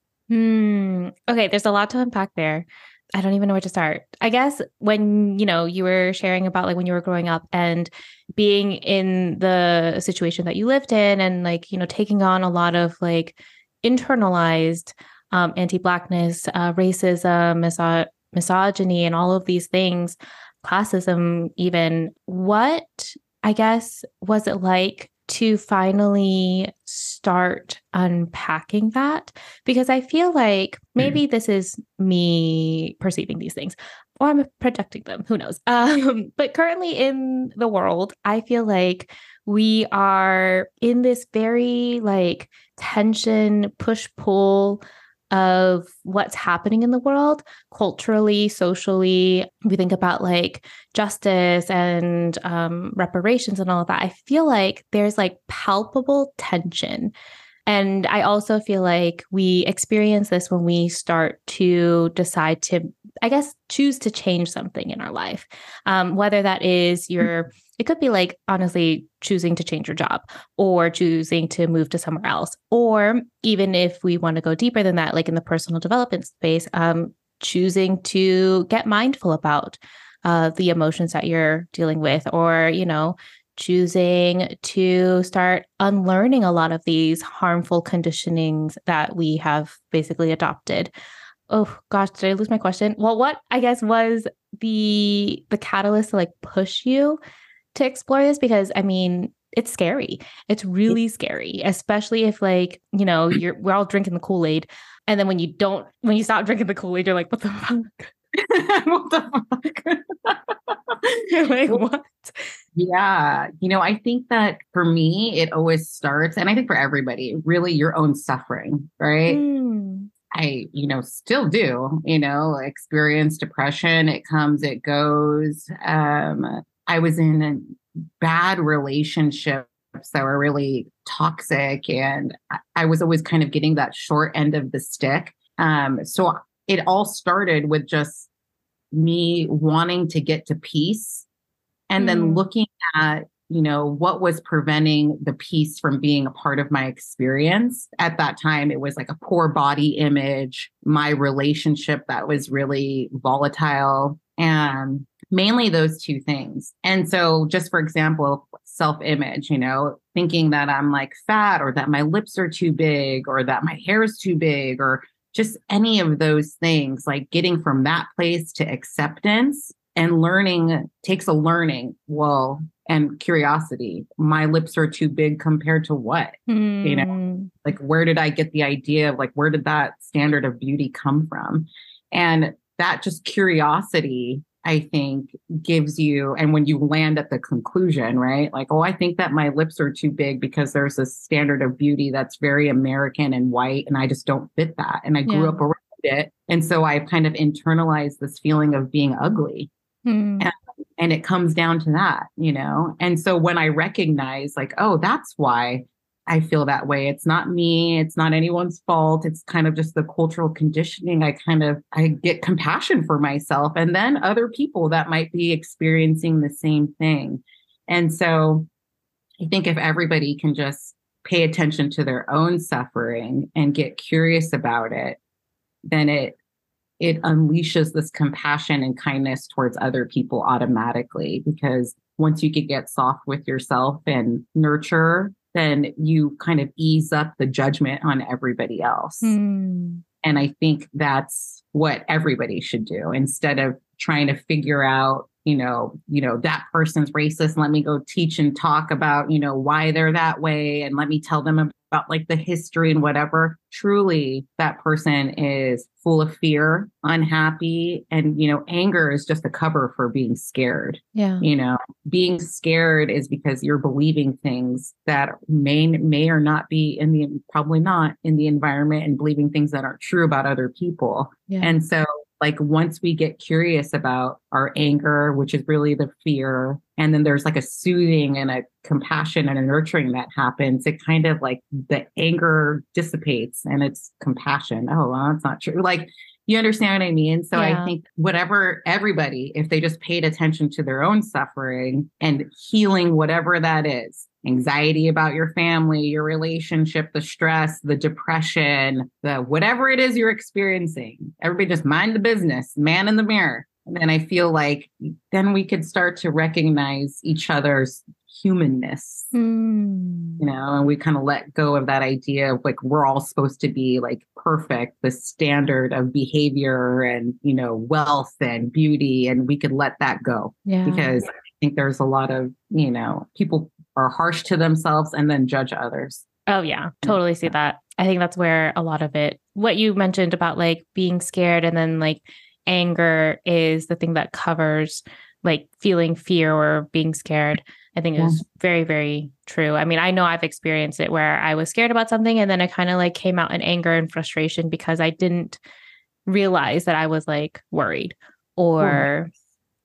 Okay. There's a lot to unpack there. I don't even know where to start. I guess when, you know, you were sharing about like when you were growing up and being in the situation that you lived in and like, you know, taking on a lot of like internalized anti-Blackness, racism, misogyny, and all of these things, classism even. What, I guess, was it like to finally start unpacking that, because I feel like maybe this is me perceiving these things, or I'm projecting them. Who knows? But currently in the world, I feel like we are in this very like tension, push-pull of what's happening in the world, culturally, socially. We think about like justice and reparations and all of that. I feel like there's like palpable tension. And I also feel like we experience this when we start to decide to, I guess, choose to change something in our life, whether that is your, it could be like, honestly, choosing to change your job or choosing to move to somewhere else. Or even if we want to go deeper than that, like in the personal development space, choosing to get mindful about the emotions that you're dealing with, or, you know, choosing to start unlearning a lot of these harmful conditionings that we have basically adopted. Oh gosh, did I lose my question? Well, what I guess was the catalyst to like push you to explore this? Because I mean, it's scary. It's really scary, especially if like, you know, we're all drinking the Kool-Aid. And then when you stop drinking the Kool-Aid, you're like, what the fuck? What the fuck? You're like, what? Yeah. You know, I think that for me, it always starts, and I think for everybody, really your own suffering, right? Mm. I, you know, still do, you know, experience depression. It comes, it goes. I was in bad relationships that were really toxic, and I was always kind of getting that short end of the stick. So it all started with just me wanting to get to peace, and then looking at, you know, what was preventing the peace from being a part of my experience. At that time, it was like a poor body image, my relationship that was really volatile, and mainly those two things. And so just for example, self-image, you know, thinking that I'm like fat, or that my lips are too big, or that my hair is too big, or just any of those things, like getting from that place to acceptance and learning takes a learning. Well, and curiosity, my lips are too big compared to what, you know, like, where did I get the idea of like, where did that standard of beauty come from? And that just curiosity, I think, gives you, and when you land at the conclusion, right? Like, oh, I think that my lips are too big because there's a standard of beauty that's very American and white, and I just don't fit that. And I grew up around it. And so I kind of internalized this feeling of being ugly. And it comes down to that, you know? And so when I recognize like, oh, that's why I feel that way. It's not me. It's not anyone's fault. It's kind of just the cultural conditioning. I get compassion for myself and then other people that might be experiencing the same thing. And so I think if everybody can just pay attention to their own suffering and get curious about it, then it unleashes this compassion and kindness towards other people automatically, because once you could get soft with yourself and nurture, then you kind of ease up the judgment on everybody else. And I think that's what everybody should do, instead of trying to figure out, you know, that person's racist. Let me go teach and talk about, you know, why they're that way. And let me tell them about like the history and whatever. Truly, that person is full of fear, unhappy. And, you know, anger is just a cover for being scared. Yeah. You know, being scared is because you're believing things that may or not be probably not in the environment, and believing things that aren't true about other people. Yeah. And so like once we get curious about our anger, which is really the fear, and then there's like a soothing and a compassion and a nurturing that happens, it kind of like the anger dissipates and it's compassion. Oh, well, that's not true. Like, you understand what I mean? So yeah. I think whatever everybody, if they just paid attention to their own suffering and healing, whatever that is, anxiety about your family, your relationship, the stress, the depression, the whatever it is you're experiencing, everybody just mind the business, man in the mirror. And then I feel like then we could start to recognize each other's humanness, you know, and we kind of let go of that idea of like, we're all supposed to be like perfect, the standard of behavior and, you know, wealth and beauty. And we could let that go because I think there's a lot of, you know, people or harsh to themselves and then judge others. Oh, yeah, totally see that. I think that's where a lot of it, what you mentioned about like being scared and then like anger is the thing that covers like feeling fear or being scared. I think it was very, very true. I mean, I know I've experienced it where I was scared about something and then I kind of like came out in anger and frustration because I didn't realize that I was like worried or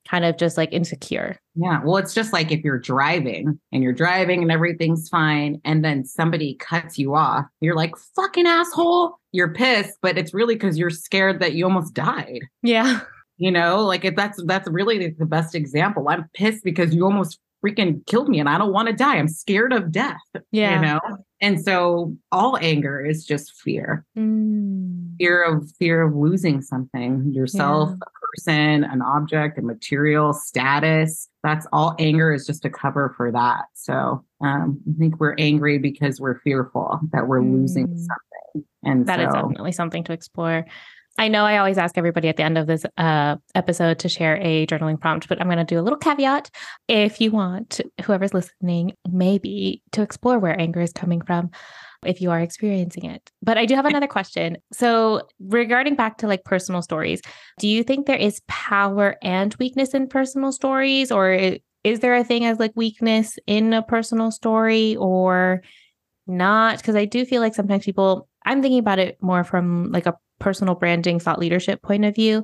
kind of just like insecure. Yeah. Well, it's just like if you're driving and everything's fine. And then somebody cuts you off, you're like, fucking asshole, you're pissed, but it's really because you're scared that you almost died. Yeah. You know, like if that's really the best example. I'm pissed because you almost freaking killed me and I don't want to die. I'm scared of death. Yeah. You know? And so all anger is just fear. Mm. Fear of losing something, yourself, a person, an object, a material, status. That's all anger is just a cover for that. So I think we're angry because we're fearful that we're losing something. And that is definitely something to explore. I know I always ask everybody at the end of this episode to share a journaling prompt, but I'm going to do a little caveat. If you want, whoever's listening, maybe to explore where anger is coming from, if you are experiencing it. But I do have another question. So regarding back to like personal stories, do you think there is power and weakness in personal stories? Or is there a thing as like weakness in a personal story or not? Because I do feel like sometimes people, I'm thinking about it more from like a personal branding, thought leadership point of view,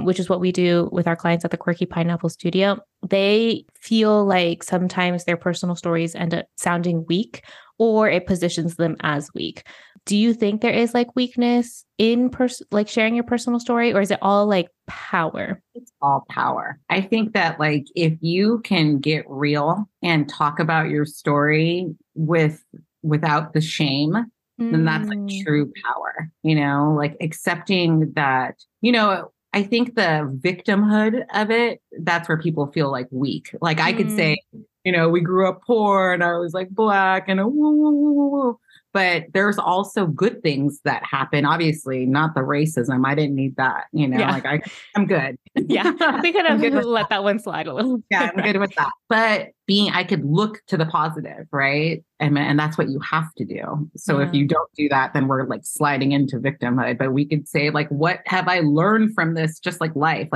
which is what we do with our clients at the Quirky Pineapple Studio. They feel like sometimes their personal stories end up sounding weak or it positions them as weak. Do you think there is like weakness in like sharing your personal story, or is it all like power? It's all power. I think that like if you can get real and talk about your story without the shame, then that's like true power, you know, like accepting that, you know, I think the victimhood of it, that's where people feel like weak. Like I could say, you know, we grew up poor and I was like Black and but there's also good things that happen. Obviously not the racism. I didn't need that. You know, like I'm good. Yeah. We could have let that one slide a little. Yeah. I'm good with that. But I could look to the positive. Right. And that's what you have to do. So if you don't do that, then we're like sliding into victimhood, but we could say like, what have I learned from this? Just like life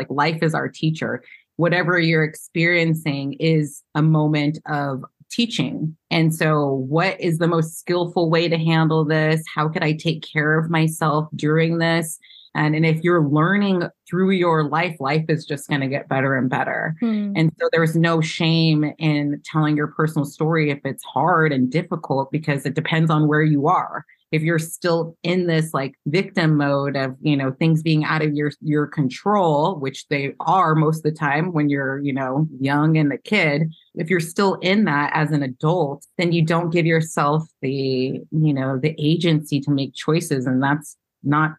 is our teacher. Whatever you're experiencing is a moment of teaching. And so what is the most skillful way to handle this? How could I take care of myself during this? And if you're learning through your life is just going to get better and better. And so there's no shame in telling your personal story if it's hard and difficult, because it depends on where you are. If you're still in this like victim mode of, you know, things being out of your control, which they are most of the time when you're, you know, young and a kid, if you're still in that as an adult, then you don't give yourself the, you know, the agency to make choices. And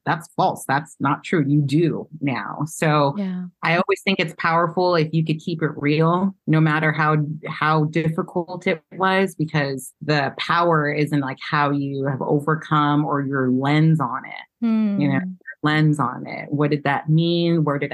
that's false. That's not true. You do now. So I always think it's powerful if you could keep it real, no matter how difficult it was, because the power is in like how you have overcome or your lens on it, you know, lens on it. What did that mean? What did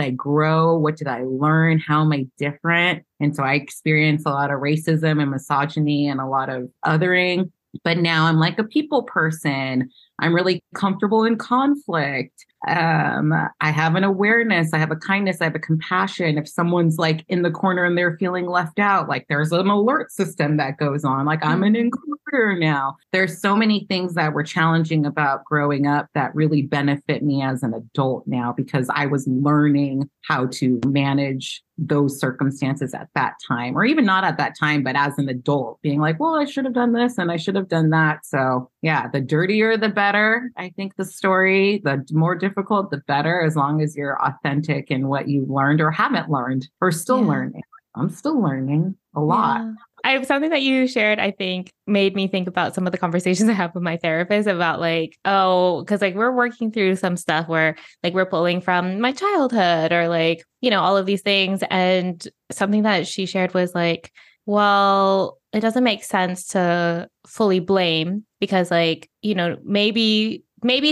I grow? What did I learn? How am I different? And so I experienced a lot of racism and misogyny and a lot of othering. But now I'm like a people person. I'm really comfortable in conflict. I have an awareness. I have a kindness. I have a compassion. If someone's like in the corner and they're feeling left out, like there's an alert system that goes on. Like I'm an includer now. There's so many things that were challenging about growing up that really benefit me as an adult now, because I was learning how to manage those circumstances at that time, or even not at that time, but as an adult being like, well, I should have done this and I should have done that. So yeah, the dirtier, the better. I think the story, the more difficult, the better, as long as you're authentic in what you learned or haven't learned or still learning. I'm still learning a lot. Yeah. Something that you shared, I think, made me think about some of the conversations I have with my therapist about like, oh, because like we're working through some stuff where like we're pulling from my childhood or like, you know, all of these things. And something that she shared was like, well, it doesn't make sense to fully blame, because like, you know, maybe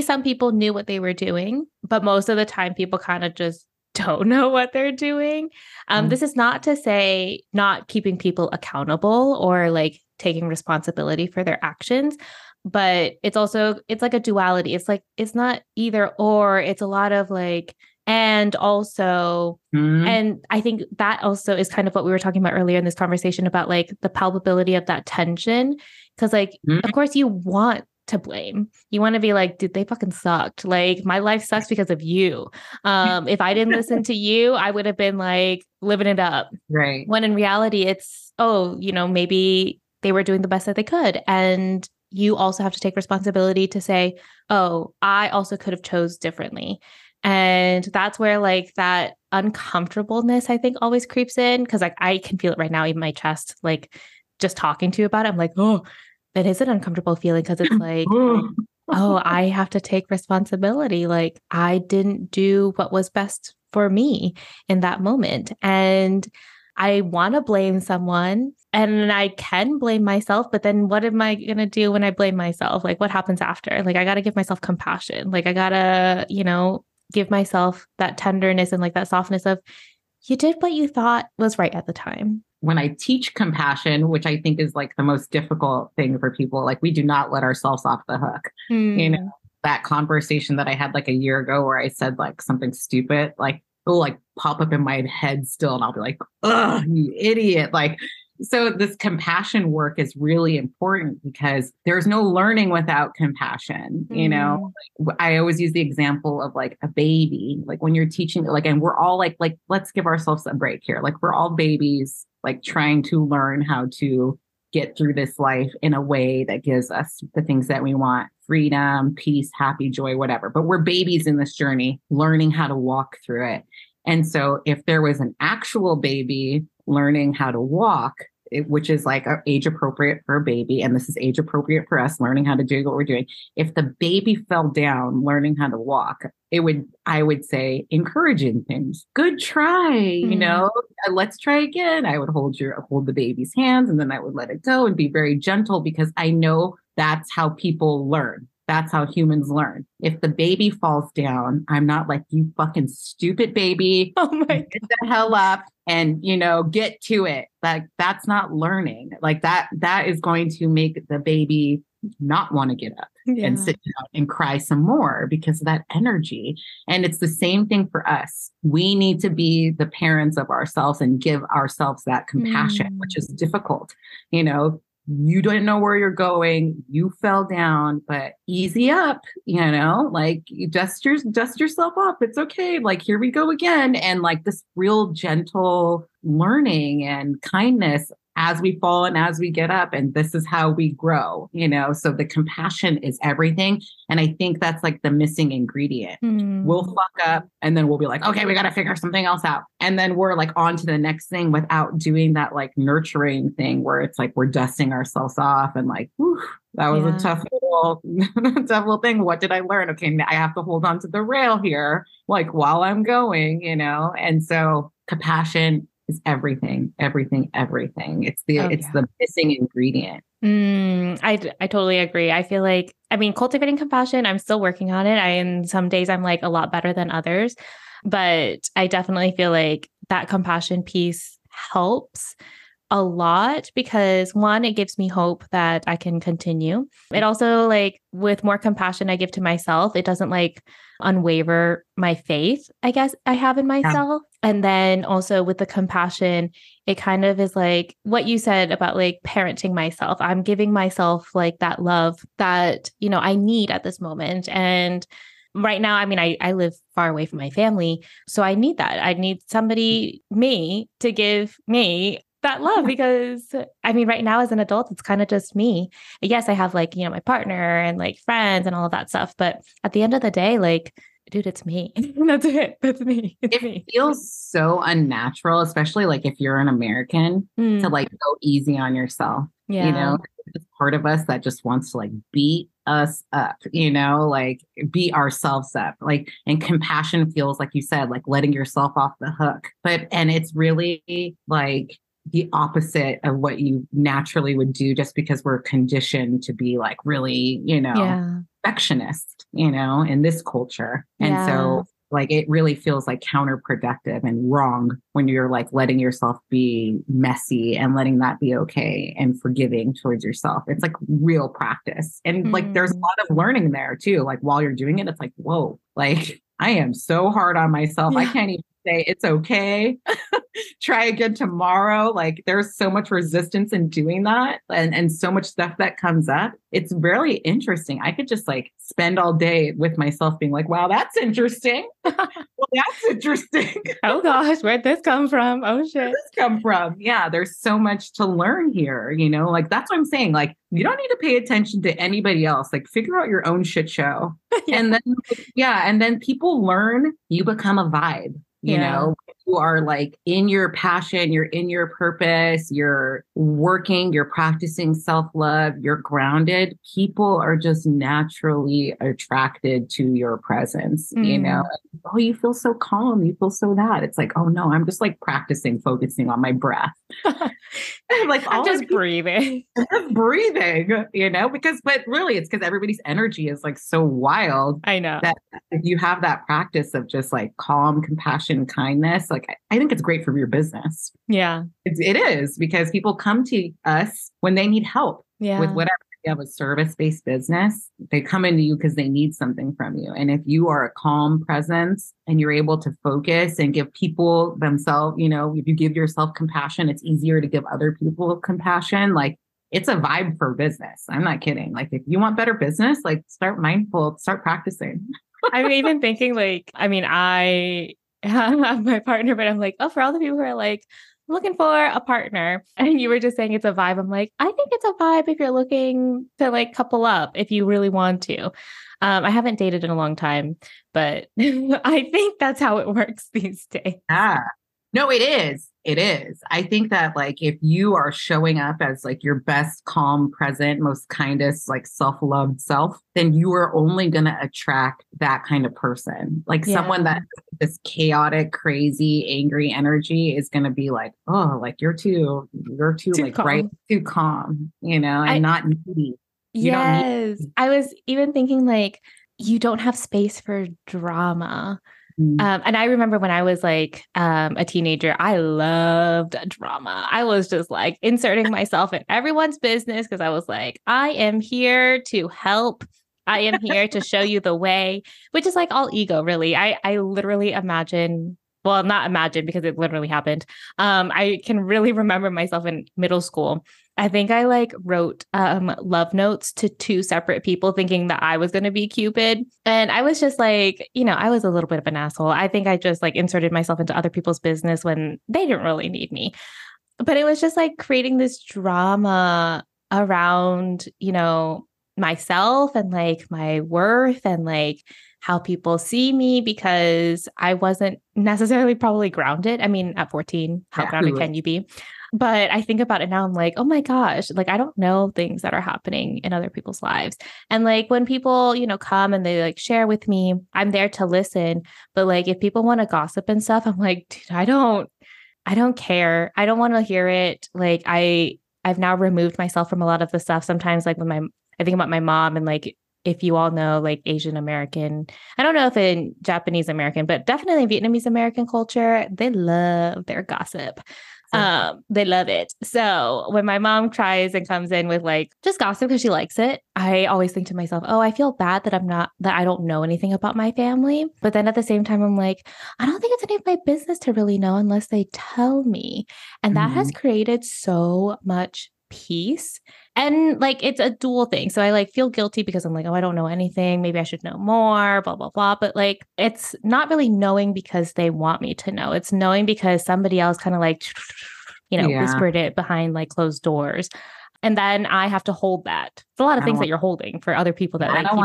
some people knew what they were doing, but most of the time people kind of just don't know what they're doing. This is not to say not keeping people accountable or like taking responsibility for their actions, but it's also, it's like a duality. It's like, it's not either or, it's a lot of like, and also, and I think that also is kind of what we were talking about earlier in this conversation about like the palpability of that tension. Cause like, of course you want to blame. You want to be like, dude, they fucking sucked. Like my life sucks because of you. If I didn't listen to you, I would have been like living it up. Right. When in reality it's, oh, you know, maybe they were doing the best that they could. And you also have to take responsibility to say, oh, I also could have chose differently. And that's where like that uncomfortableness, I think, always creeps in. Cause like, I can feel it right now in my chest, like just talking to you about it. I'm like, oh, that is an uncomfortable feeling. Cause it's like, oh, I have to take responsibility. Like I didn't do what was best for me in that moment. And I want to blame someone and I can blame myself, but then what am I going to do when I blame myself? Like what happens after? Like, I got to give myself compassion. Like I gotta, you know, give myself that tenderness and like that softness of you did what you thought was right at the time. When I teach compassion, which I think is like the most difficult thing for people, like we do not let ourselves off the hook. You know, that conversation that I had like a year ago where I said like something stupid, like it'll like pop up in my head still. And I'll be like, oh, you idiot. Like, so this compassion work is really important because there's no learning without compassion. You know, like, I always use the example of like a baby, like when you're teaching, like, and we're all like, let's give ourselves a break here. Like we're all babies, like trying to learn how to get through this life in a way that gives us the things that we want, freedom, peace, happy, joy, whatever. But we're babies in this journey, learning how to walk through it. And so if there was an actual baby learning how to walk, which is like age appropriate for a baby. And this is age appropriate for us learning how to do what we're doing. If the baby fell down learning how to walk, it would, I would say encouraging things. Good try, you know, let's try again. I would hold the baby's hands and then I would let it go and be very gentle because I know that's how people learn. That's how humans learn. If the baby falls down, I'm not like, you fucking stupid baby, oh my God, get the hell up and, you know, get to it. Like, that's not learning. Like that is going to make the baby not want to get up and sit down and cry some more because of that energy. And it's the same thing for us. We need to be the parents of ourselves and give ourselves that compassion, which is difficult, you know. You don't know where you're going. You fell down, but easy up, you know, like you dust yourself off. It's okay. Like, here we go again. And like this real gentle learning and kindness as we fall and as we get up. And this is how we grow, you know, so the compassion is everything. And I think that's like the missing ingredient. We'll fuck up and then we'll be like, okay, we got to figure something else out. And then we're like on to the next thing without doing that like nurturing thing where it's like we're dusting ourselves off and like, whew, that was a tough little thing. What did I learn? Okay, I have to hold on to the rail here, like while I'm going, you know, and so compassion is everything. It's the the missing ingredient. I totally agree. I feel like, I mean, cultivating compassion, I'm still working on it. And some days I'm like a lot better than others, but I definitely feel like that compassion piece helps a lot because one, it gives me hope that I can continue. It also like with more compassion I give to myself, it doesn't like unwaver my faith, I guess I have in myself. And then also with the compassion, it kind of is like what you said about like parenting myself. I'm giving myself like that love that, you know, I need at this moment. And right now, I mean, I live far away from my family. So I need that. I need somebody, me, to give me that love because I mean, right now as an adult, it's kind of just me. Yes, I have like, you know, my partner and like friends and all of that stuff. But at the end of the day, like, dude, it's me. That's it. That's me. It feels so unnatural, especially like if you're an American to like go easy on yourself, you know, there's part of us that just wants to like beat us up, you know, like beat ourselves up, like, and compassion feels like you said, like letting yourself off the hook, but, and it's really like the opposite of what you naturally would do just because we're conditioned to be like really, you know, perfectionist, you know, in this culture. And so Like, it really feels like counterproductive and wrong when you're like letting yourself be messy and letting that be okay and forgiving towards yourself. It's like real practice. And like, there's a lot of learning there too. Like while you're doing it, it's like, whoa, like I am so hard on myself. Yeah. I can't even say it's okay. Try again tomorrow. Like there's so much resistance in doing that and so much stuff that comes up. It's really interesting. I could just like spend all day with myself being like, wow, that's interesting. Well, that's interesting. Oh gosh, where'd this come from? Oh shit. Where'd this come from? Yeah. There's so much to learn here, you know, like that's what I'm saying. Like you don't need to pay attention to anybody else. Like figure out your own shit show. Yeah. And then, yeah. And then people learn, you become a vibe, you know, you are like in your passion, you're in your purpose, you're working, you're practicing self-love, you're grounded. People are just naturally attracted to your presence, you know, oh, you feel so calm. You feel so that. It's like, oh no, I'm just like practicing, focusing on my breath. Like I'm just breathing, you know, but really it's because everybody's energy is like so wild. I know that you have that practice of just like calm, compassion, kindness. Like, I think it's great for your business. Yeah, it is because people come to us when they need help with whatever. You have a service-based business. They come into you because they need something from you. And if you are a calm presence and you're able to focus and give people themselves, you know, if you give yourself compassion, it's easier to give other people compassion. Like it's a vibe for business. I'm not kidding. Like if you want better business, like start mindful, start practicing. I'm even thinking like, I mean, I have my partner, but I'm like, oh, for all the people who are like, I'm looking for a partner. And you were just saying it's a vibe. I'm like, I think it's a vibe if you're looking to like couple up, if you really want to. I haven't dated in a long time, but I think that's how it works these days. Yeah. No, it is. It is. I think that like, if you are showing up as like your best, calm, present, most kindest, like self-loved self, then you are only going to attract that kind of person. Like someone that this chaotic, crazy, angry energy is going to be like, oh, like you're too like calm. Right, too calm, you know, and not needy. Yes. I was even thinking like, you don't have space for drama. And I remember when I was like a teenager, I loved drama. I was just like inserting myself in everyone's business because I was like, I am here to help. I am here to show you the way, which is like all ego, really. I literally imagine, well, not imagine because it literally happened. I can really remember myself in middle school. I think I like wrote love notes to two separate people thinking that I was going to be Cupid. And I was just like, you know, I was a little bit of an asshole. I think I just like inserted myself into other people's business when they didn't really need me. But it was just like creating this drama around, you know, myself and like my worth and like how people see me because I wasn't necessarily probably grounded. I mean, at 14, how grounded can you be? But I think about it now, I'm like, oh my gosh, like, I don't know things that are happening in other people's lives. And like when people, you know, come and they like share with me, I'm there to listen. But like, if people want to gossip and stuff, I'm like, dude, I don't care. I don't want to hear it. Like I've now removed myself from a lot of the stuff. Sometimes like I think about my mom and like, if you all know, like Asian American, I don't know if in Japanese American, but definitely Vietnamese American culture, they love their gossip. They love it. So when my mom tries and comes in with like just gossip because she likes it, I always think to myself, oh, I feel bad that I don't know anything about my family. But then at the same time, I'm like, I don't think it's any of my business to really know unless they tell me. And that has created so much peace. And like, it's a dual thing. So I like feel guilty because I'm like, oh, I don't know anything. Maybe I should know more, blah, blah, blah. But like, it's not really knowing because they want me to know. It's knowing because somebody else kind of like, you know, whispered it behind like closed doors. And then I have to hold that. It's a lot of things that you're holding for other people that like, right? I don't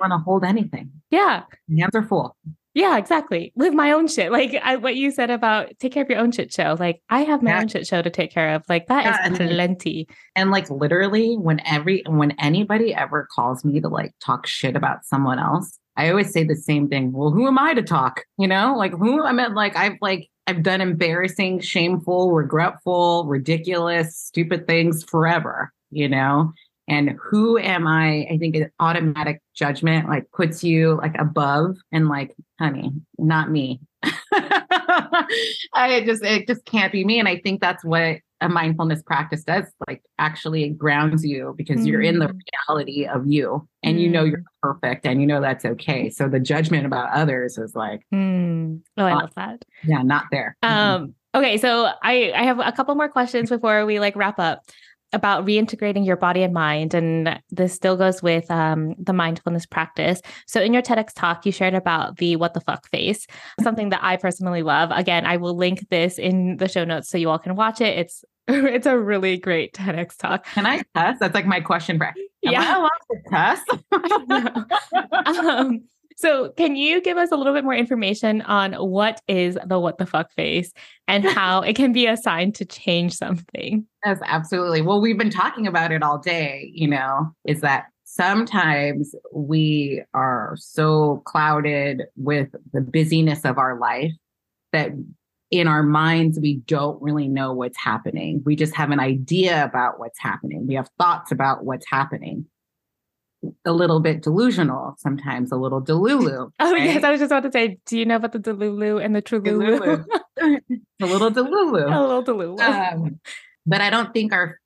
want to hold anything. Yeah. My hands are full. Yeah, exactly. Live my own shit. Like what you said about take care of your own shit show. Like I have my own shit show to take care of. Like that is plenty. And like literally when anybody ever calls me to like talk shit about someone else, I always say the same thing. Well, who am I to talk? You know, like who I meant, like I've done embarrassing, shameful, regretful, ridiculous, stupid things forever, you know? and who am I think an automatic judgment like puts you like above and like, honey, not me. It just can't be me. And I think that's what a mindfulness practice does, like actually grounds you, because you're in the reality of you, and you know you're perfect, and you know that's okay. So the judgment about others is like, oh, I love that. Yeah, not there. Okay, so I have a couple more questions before we like wrap up about reintegrating your body and mind. And this still goes with the mindfulness practice. So in your TEDx talk, you shared about the what the fuck face, something that I personally love. Again, I will link this in the show notes so you all can watch it. It's a really great TEDx talk. Can I cuss? That's like my question, Brad. Yeah. I allowed to cuss? So can you give us a little bit more information on what is the what the fuck face and how it can be a sign to change something? Yes, absolutely. Well, we've been talking about it all day, you know, is that sometimes we are so clouded with the busyness of our life that in our minds, we don't really know what's happening. We just have an idea about what's happening. We have thoughts about what's happening. A little bit delusional, sometimes a little delulu. Oh, right? Yes. I was just about to say, do you know about the delulu and the trululu? A little delulu. A little delulu. But I don't think our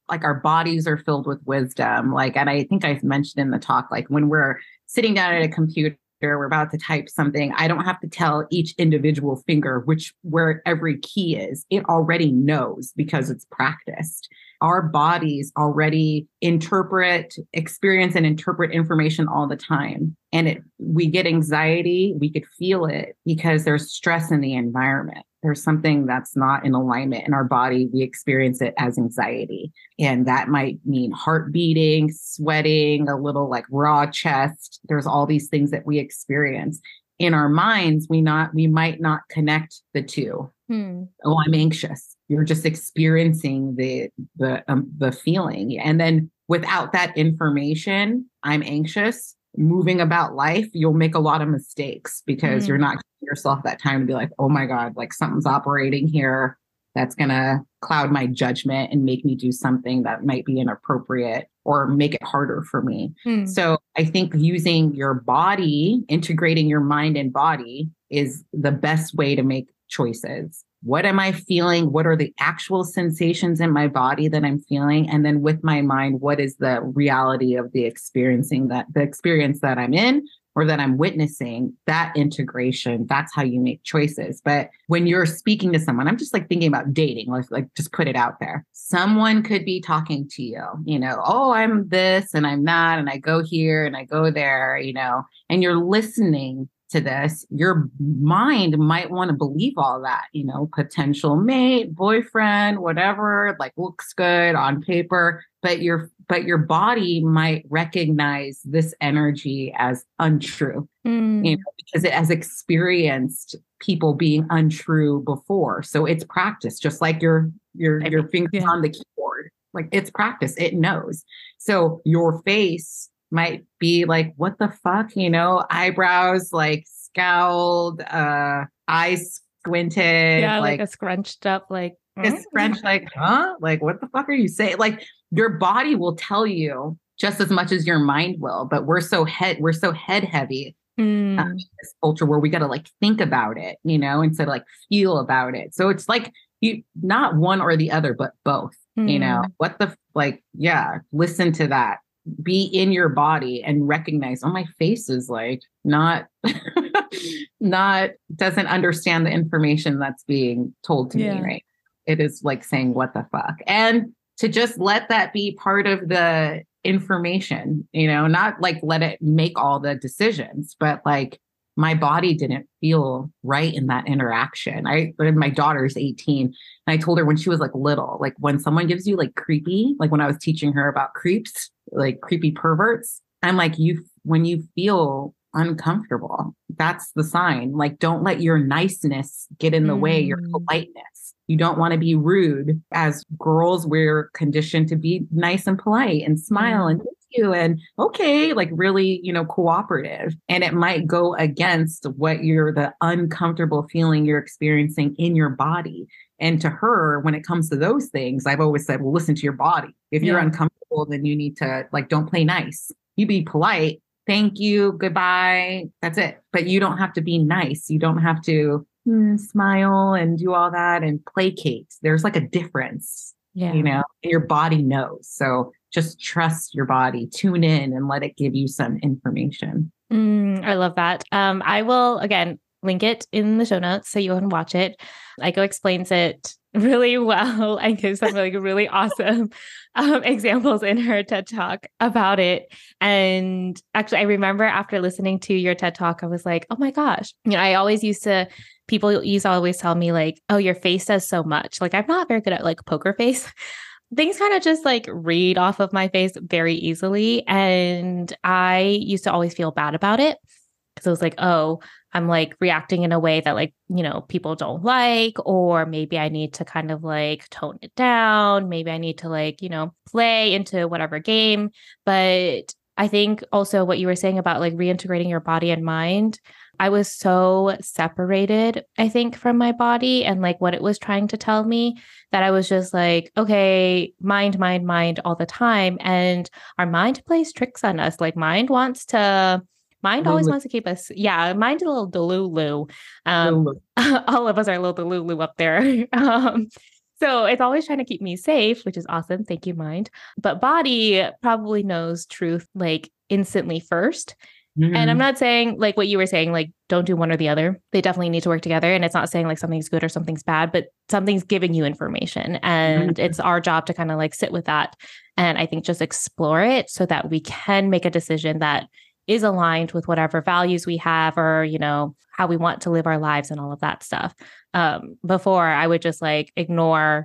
bodies are filled with wisdom. Like, and I think I mentioned in the talk, like when we're sitting down at a computer, we're about to type something. I don't have to tell each individual finger where every key is. It already knows because it's practiced. Our bodies already experience and interpret information all the time. And we get anxiety, we could feel it because there's stress in the environment. There's something that's not in alignment in our body. We experience it as anxiety. And that might mean heart beating, sweating, a little like raw chest. There's all these things that we experience. In our minds, we might not connect the two. Oh, I'm anxious. You're just experiencing the feeling. And then without that information, I'm anxious, moving about life, you'll make a lot of mistakes because you're not giving yourself that time to be like, oh my God, like something's operating here that's going to cloud my judgment and make me do something that might be inappropriate or make it harder for me. So I think using your body, integrating your mind and body is the best way to make choices. What am I feeling? What are the actual sensations in my body that I'm feeling? And then with my mind, what is the reality of the experience that I'm in or that I'm witnessing? That integration, that's how you make choices. But when you're speaking to someone, I'm just like thinking about dating, like just put it out there. Someone could be talking to you, you know, oh, I'm this and I'm that, and I go here and I go there, you know, and you're listening to this, your mind might want to believe all that, you know, potential mate, boyfriend, whatever, like looks good on paper, but your body might recognize this energy as untrue, you know, because it has experienced people being untrue before. So it's practice, just like your fingers on the keyboard, like it's practice, it knows. So your face might be like, what the fuck, you know, eyebrows like scowled, eyes squinted, yeah, like a scrunched up, like a scrunch, like, huh? Like, what the fuck are you saying? Like your body will tell you just as much as your mind will, but we're so head heavy in this culture where we got to like think about it, you know, instead of like feel about it. So it's like you, not one or the other, but both, you know, what the, like, yeah, listen to that. Be in your body and recognize, oh, my face is like not doesn't understand the information that's being told to me, right? It is like saying, what the fuck? And to just let that be part of the information, you know, not like let it make all the decisions, but like my body didn't feel right in that interaction. My daughter's 18 and I told her when she was like little, like when someone gives you like creepy, like when I was teaching her about creeps, like creepy perverts, I'm like, when you feel uncomfortable, that's the sign. Like, don't let your niceness get in the way, your politeness. You don't want to be rude. As girls, we're conditioned to be nice and polite and smile and you and okay, like really, you know, cooperative. And it might go against what you're the uncomfortable feeling you're experiencing in your body. And to her, when it comes to those things, I've always said, well, listen to your body. If you're uncomfortable, then you need to like, don't play nice. You be polite. Thank you. Goodbye. That's it. But you don't have to be nice. You don't have to smile and do all that and placate. There's like a difference, you know, and your body knows. So just trust your body, tune in and let it give you some information. I love that. I will, again, link it in the show notes so you can watch it. Aiko explains it really well and gives some like really awesome examples in her TED Talk about it. And actually, I remember after listening to your TED Talk, I was like, oh my gosh, you know, I always used to, people used to always tell me like, oh, your face says so much. Like I'm not very good at like poker face. Things kind of just like read off of my face very easily. And I used to always feel bad about it. Because I was like, oh, I'm like reacting in a way that like, you know, people don't like, or maybe I need to kind of like tone it down. Maybe I need to like, you know, play into whatever game. But I think also what you were saying about like reintegrating your body and mind, I was so separated, I think, from my body and like what it was trying to tell me that I was just like, okay, mind all the time. And our mind plays tricks on us. Like mind always wants to keep us. Yeah. Mind a little delulu. All of us are a little delulu up there. So it's always trying to keep me safe, which is awesome. Thank you, mind. But body probably knows truth like instantly first. Mm-hmm. And I'm not saying like what you were saying, like don't do one or the other. They definitely need to work together. And it's not saying like something's good or something's bad, but something's giving you information. And it's our job to kind of like sit with that. And I think just explore it so that we can make a decision that is aligned with whatever values we have or, you know, how we want to live our lives and all of that stuff. Before I would just like ignore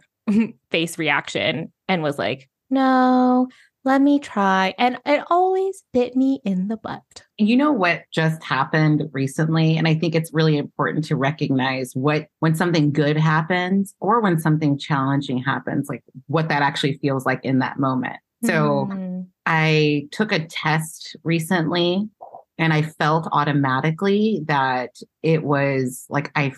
face reaction and was like, no, let me try. And it always bit me in the butt. You know what just happened recently? And I think it's really important to recognize when something good happens or when something challenging happens, like what that actually feels like in that moment. So I took a test recently and I felt automatically that it was like I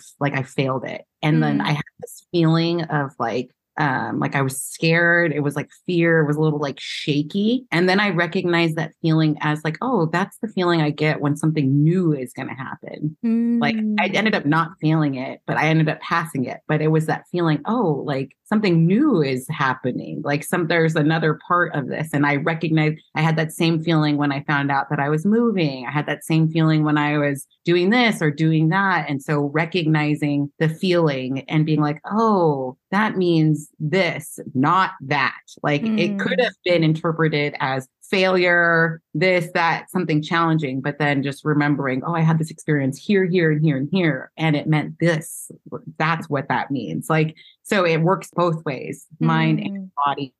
failed it. And then I had this feeling of like I was scared. It was like fear. It was a little like shaky. And then I recognized that feeling as like, oh, that's the feeling I get when something new is going to happen. Like I ended up not failing it, but I ended up passing it. But it was that feeling, oh, like something new is happening. Like there's another part of this. And I recognized I had that same feeling when I found out that I was moving. I had that same feeling when I was doing this or doing that. And so recognizing the feeling and being like, oh, that means this, not that. Like it could have been interpreted as failure, this, that, something challenging, but then just remembering, oh, I had this experience here, here, and here, and here, and it meant this. That's what that means. Like, so it works both ways, mind and body,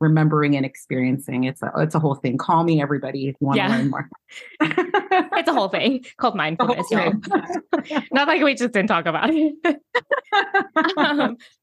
remembering and experiencing. It's a whole thing. Call me everybody if you want to learn more. It's a whole thing called mindfulness. Thing. Not like we just didn't talk about it.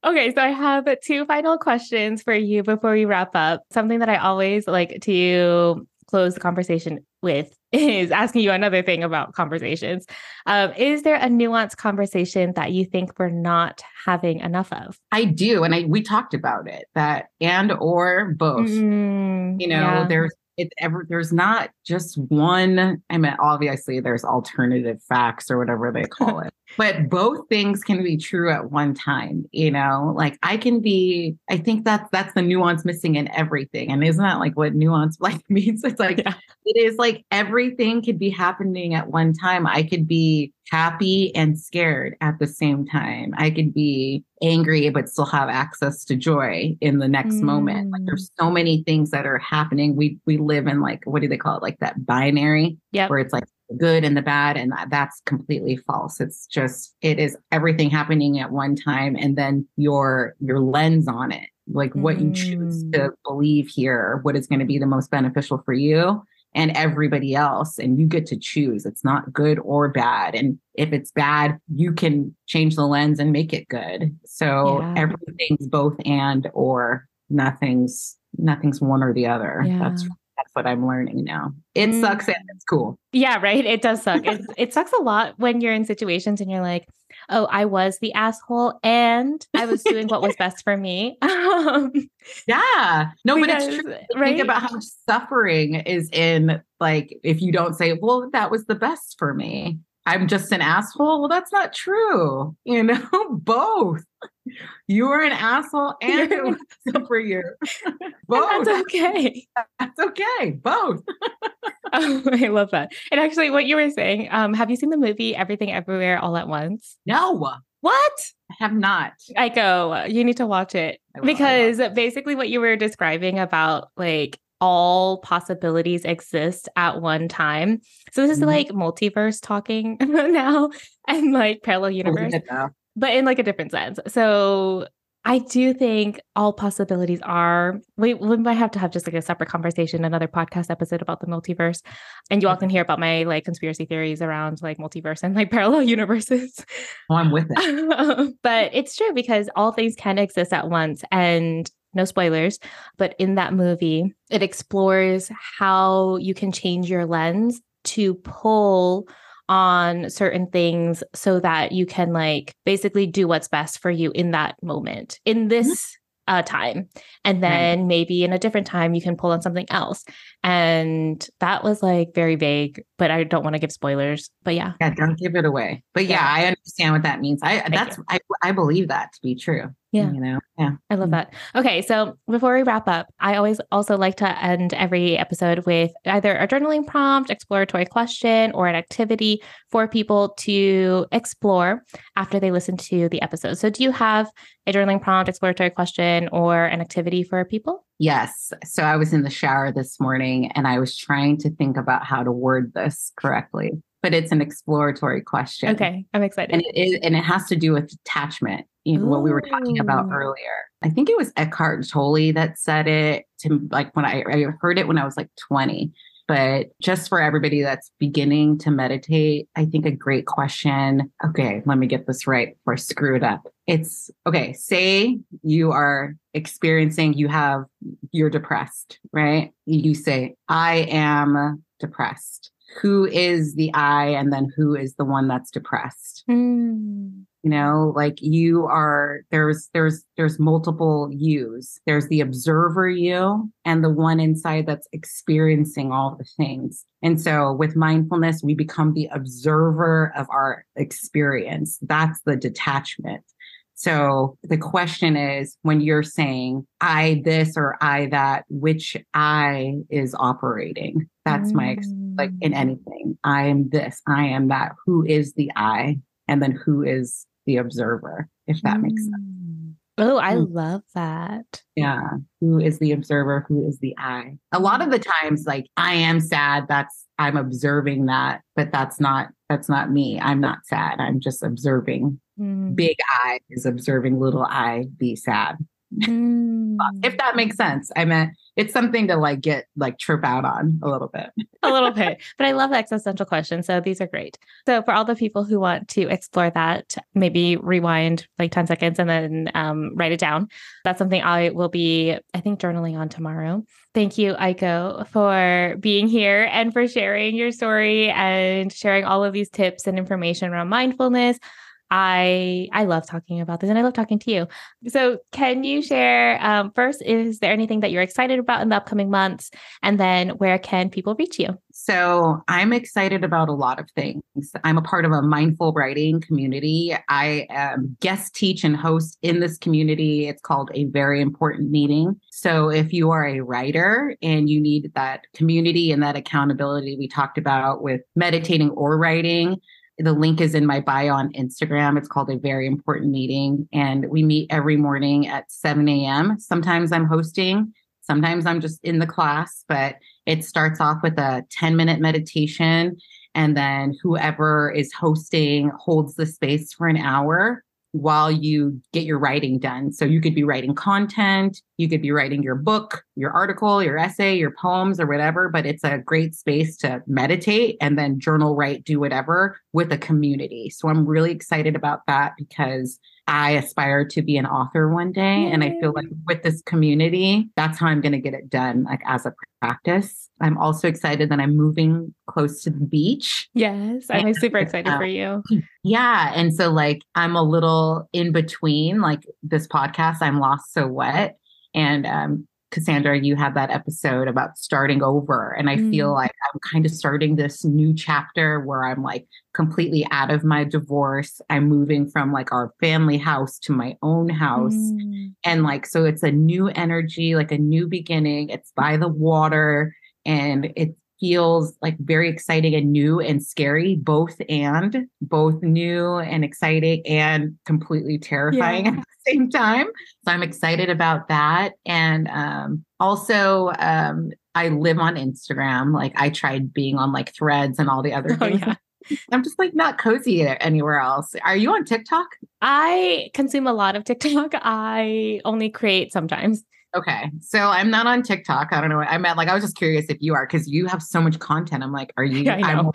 Okay. So I have two final questions for you before we wrap up. Something that I always like to close the conversation with is asking you another thing about conversations. Is there a nuanced conversation that you think we're not having enough of? I do. And we talked about it, that and or both, you know, there's not just one. I mean, obviously there's alternative facts or whatever they call it, but both things can be true at one time. You know, like I think that's the nuance missing in everything. And isn't that like what nuance like means? It's like, it is like everything could be happening at one time. I could be happy and scared at the same time. I could be angry, but still have access to joy in the next moment. Like there's so many things that are happening. We live in like, what do they call it? Like that binary where it's like the good and the bad. And that's completely false. It's just, it is everything happening at one time. And then your lens on it, like what you choose to believe here, what is going to be the most beneficial for you and everybody else. And you get to choose. It's not good or bad. And if it's bad, you can change the lens and make it good. So everything's both and or nothing's one or the other. Yeah. That's what I'm learning now. It sucks and it's cool. Yeah, right. It does suck. It sucks a lot when you're in situations and you're like, oh, I was the asshole and I was doing what was best for me. Yeah. No, because, but it's true. Right? Think about how much suffering is in, like, if you don't say, well, that was the best for me. I'm just an asshole. Well, that's not true. You know, both. You were an asshole and it was for you. Both. That's okay. That's okay. Both. Oh, I love that. And actually what you were saying, have you seen the movie Everything Everywhere All at Once? No. What? I have not. Aiko, you need to watch it because basically what you were describing about, like, all possibilities exist at one time. So this is like multiverse talking now and like parallel universe, but in like a different sense. So I do think all possibilities are, we might have to have just like a separate conversation, another podcast episode about the multiverse. And you all can hear about my like conspiracy theories around like multiverse and like parallel universes. Oh, I'm with it. But it's true because all things can exist at once. And no spoilers, but in that movie, it explores how you can change your lens to pull on certain things so that you can like basically do what's best for you in that moment, in this time. And then maybe in a different time, you can pull on something else. And that was like very vague, but I don't want to give spoilers, but yeah. Yeah, don't give it away. But yeah, I understand what that means. I believe that to be true. Yeah. You know? Yeah. I love that. Okay. So before we wrap up, I always also like to end every episode with either a journaling prompt, exploratory question, or an activity for people to explore after they listen to the episode. So do you have a journaling prompt, exploratory question, or an activity for people? Yes. So I was in the shower this morning and I was trying to think about how to word this correctly, but it's an exploratory question. Okay. I'm excited. And it has to do with detachment. You know, what we were talking about earlier. I think it was Eckhart Tolle that said it to, like, when I heard it when I was like 20. But just for everybody that's beginning to meditate, I think a great question. Okay, let me get this right before I screw it up. It's okay. Say you are experiencing, you're depressed, right? You say, I am depressed. Who is the I? And then who is the one that's depressed? Mm. You know, like you are, there's multiple yous. There's the observer you and the one inside that's experiencing all the things. And so with mindfulness, we become the observer of our experience. That's the detachment. So the question is, when you're saying I this or I that, which I is operating? That's my, like in anything, I am this, I am that. Who is the I? And then who is the observer, if that makes sense. Oh, I love that. Yeah. Who is the observer? Who is the I? A lot of the times, like, I am sad. I'm observing that, but that's not me. I'm not sad. I'm just observing. Big I is observing little I be sad. If that makes sense. I meant it's something to like get like trip out on a little bit, but I love the existential question. So these are great. So for all the people who want to explore that, maybe rewind like 10 seconds and then write it down. That's something I will be, I think, journaling on tomorrow. Thank you, Aiko, for being here and for sharing your story and sharing all of these tips and information around mindfulness. I love talking about this and I love talking to you. So can you share, first, is there anything that you're excited about in the upcoming months? And then where can people reach you? So I'm excited about a lot of things. I'm a part of a mindful writing community. I guest teach and host in this community. It's called A Very Important Meeting. So if you are a writer and you need that community and that accountability we talked about with meditating or writing, the link is in my bio on Instagram. It's called A Very Important Meeting. And we meet every morning at 7 a.m. Sometimes I'm hosting, sometimes I'm just in the class, but it starts off with a 10-minute meditation. And then whoever is hosting holds the space for an hour while you get your writing done. So you could be writing content, you could be writing your book, your article, your essay, your poems or whatever, but it's a great space to meditate and then journal, write, do whatever with a community. So I'm really excited about that because I aspire to be an author one day. Yay. And I feel like with this community, that's how I'm going to get it done, like as a practice. I'm also excited that I'm moving close to the beach. Yes. I'm super excited for you. Yeah. And so like, I'm a little in between, like this podcast, I'm Lost, So What? And, Cassandra, you had that episode about starting over. And I feel like I'm kind of starting this new chapter where I'm like completely out of my divorce. I'm moving from like our family house to my own house. And like, so it's a new energy, like a new beginning. It's by the water and it feels like very exciting and new and scary, both new and exciting and completely terrifying at the same time. So I'm excited about that. And also, I live on Instagram. Like I tried being on like Threads and all the other things. Yeah. I'm just like not cozy anywhere else. Are you on TikTok? I consume a lot of TikTok. I only create sometimes. Okay. So I'm not on TikTok. I don't know. I was just curious if you are, because you have so much content. I'm like, are you? Yeah, I know.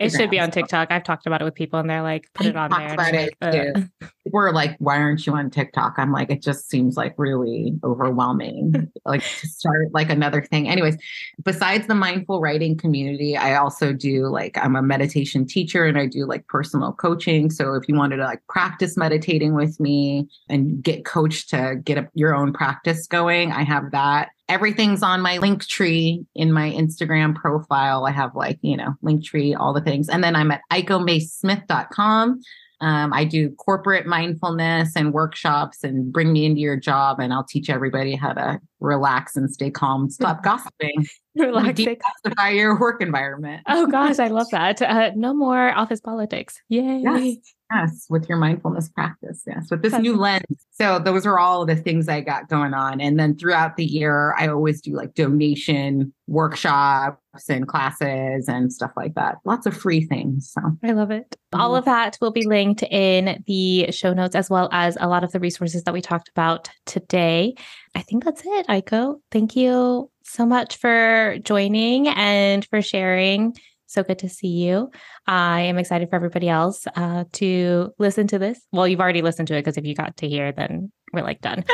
It should be on TikTok. I've talked about it with people and they're like, put it on there. About it too. We're like, why aren't you on TikTok? I'm like, it just seems like really overwhelming, like to start like another thing. Anyways, besides the mindful writing community, I also do like, I'm a meditation teacher and I do like personal coaching. So if you wanted to like practice meditating with me and get coached to get your own practice going, I have that. Everything's on my Linktree in my Instagram profile. I have like, Linktree, all the things. And then I'm at aikomaysmith.com. I do corporate mindfulness and workshops and bring me into your job and I'll teach everybody how to relax and stay calm. Stop gossiping. Relax. Declassify your work environment. Oh gosh, I love that. No more office politics. Yay. Yes, with your mindfulness practice. Yes, with this new lens. So those are all the things I got going on. And then throughout the year, I always do like donation workshops and classes and stuff like that. Lots of free things. So I love it. All of that will be linked in the show notes as well as a lot of the resources that we talked about today. I think that's it, Aiko. Thank you so much for joining and for sharing. So good to see you. I am excited for everybody else to listen to this. Well, you've already listened to it because if you got to here, then we're like done.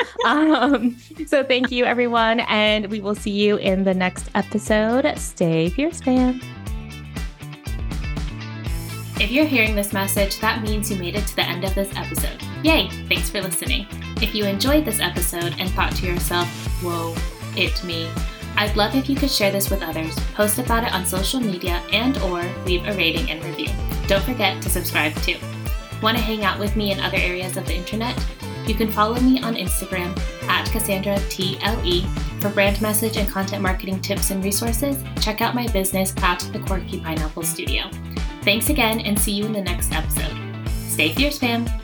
So thank you, everyone. And we will see you in the next episode. Stay fierce, fam. If you're hearing this message, that means you made it to the end of this episode. Yay! Thanks for listening. If you enjoyed this episode and thought to yourself, whoa, it me, I'd love if you could share this with others, post about it on social media, and or leave a rating and review. Don't forget to subscribe too. Want to hang out with me in other areas of the internet? You can follow me on Instagram at Cassandra TLE. For brand message and content marketing tips and resources, check out my business at The Quirky Pineapple Studio. Thanks again and see you in the next episode. Stay fierce, fam!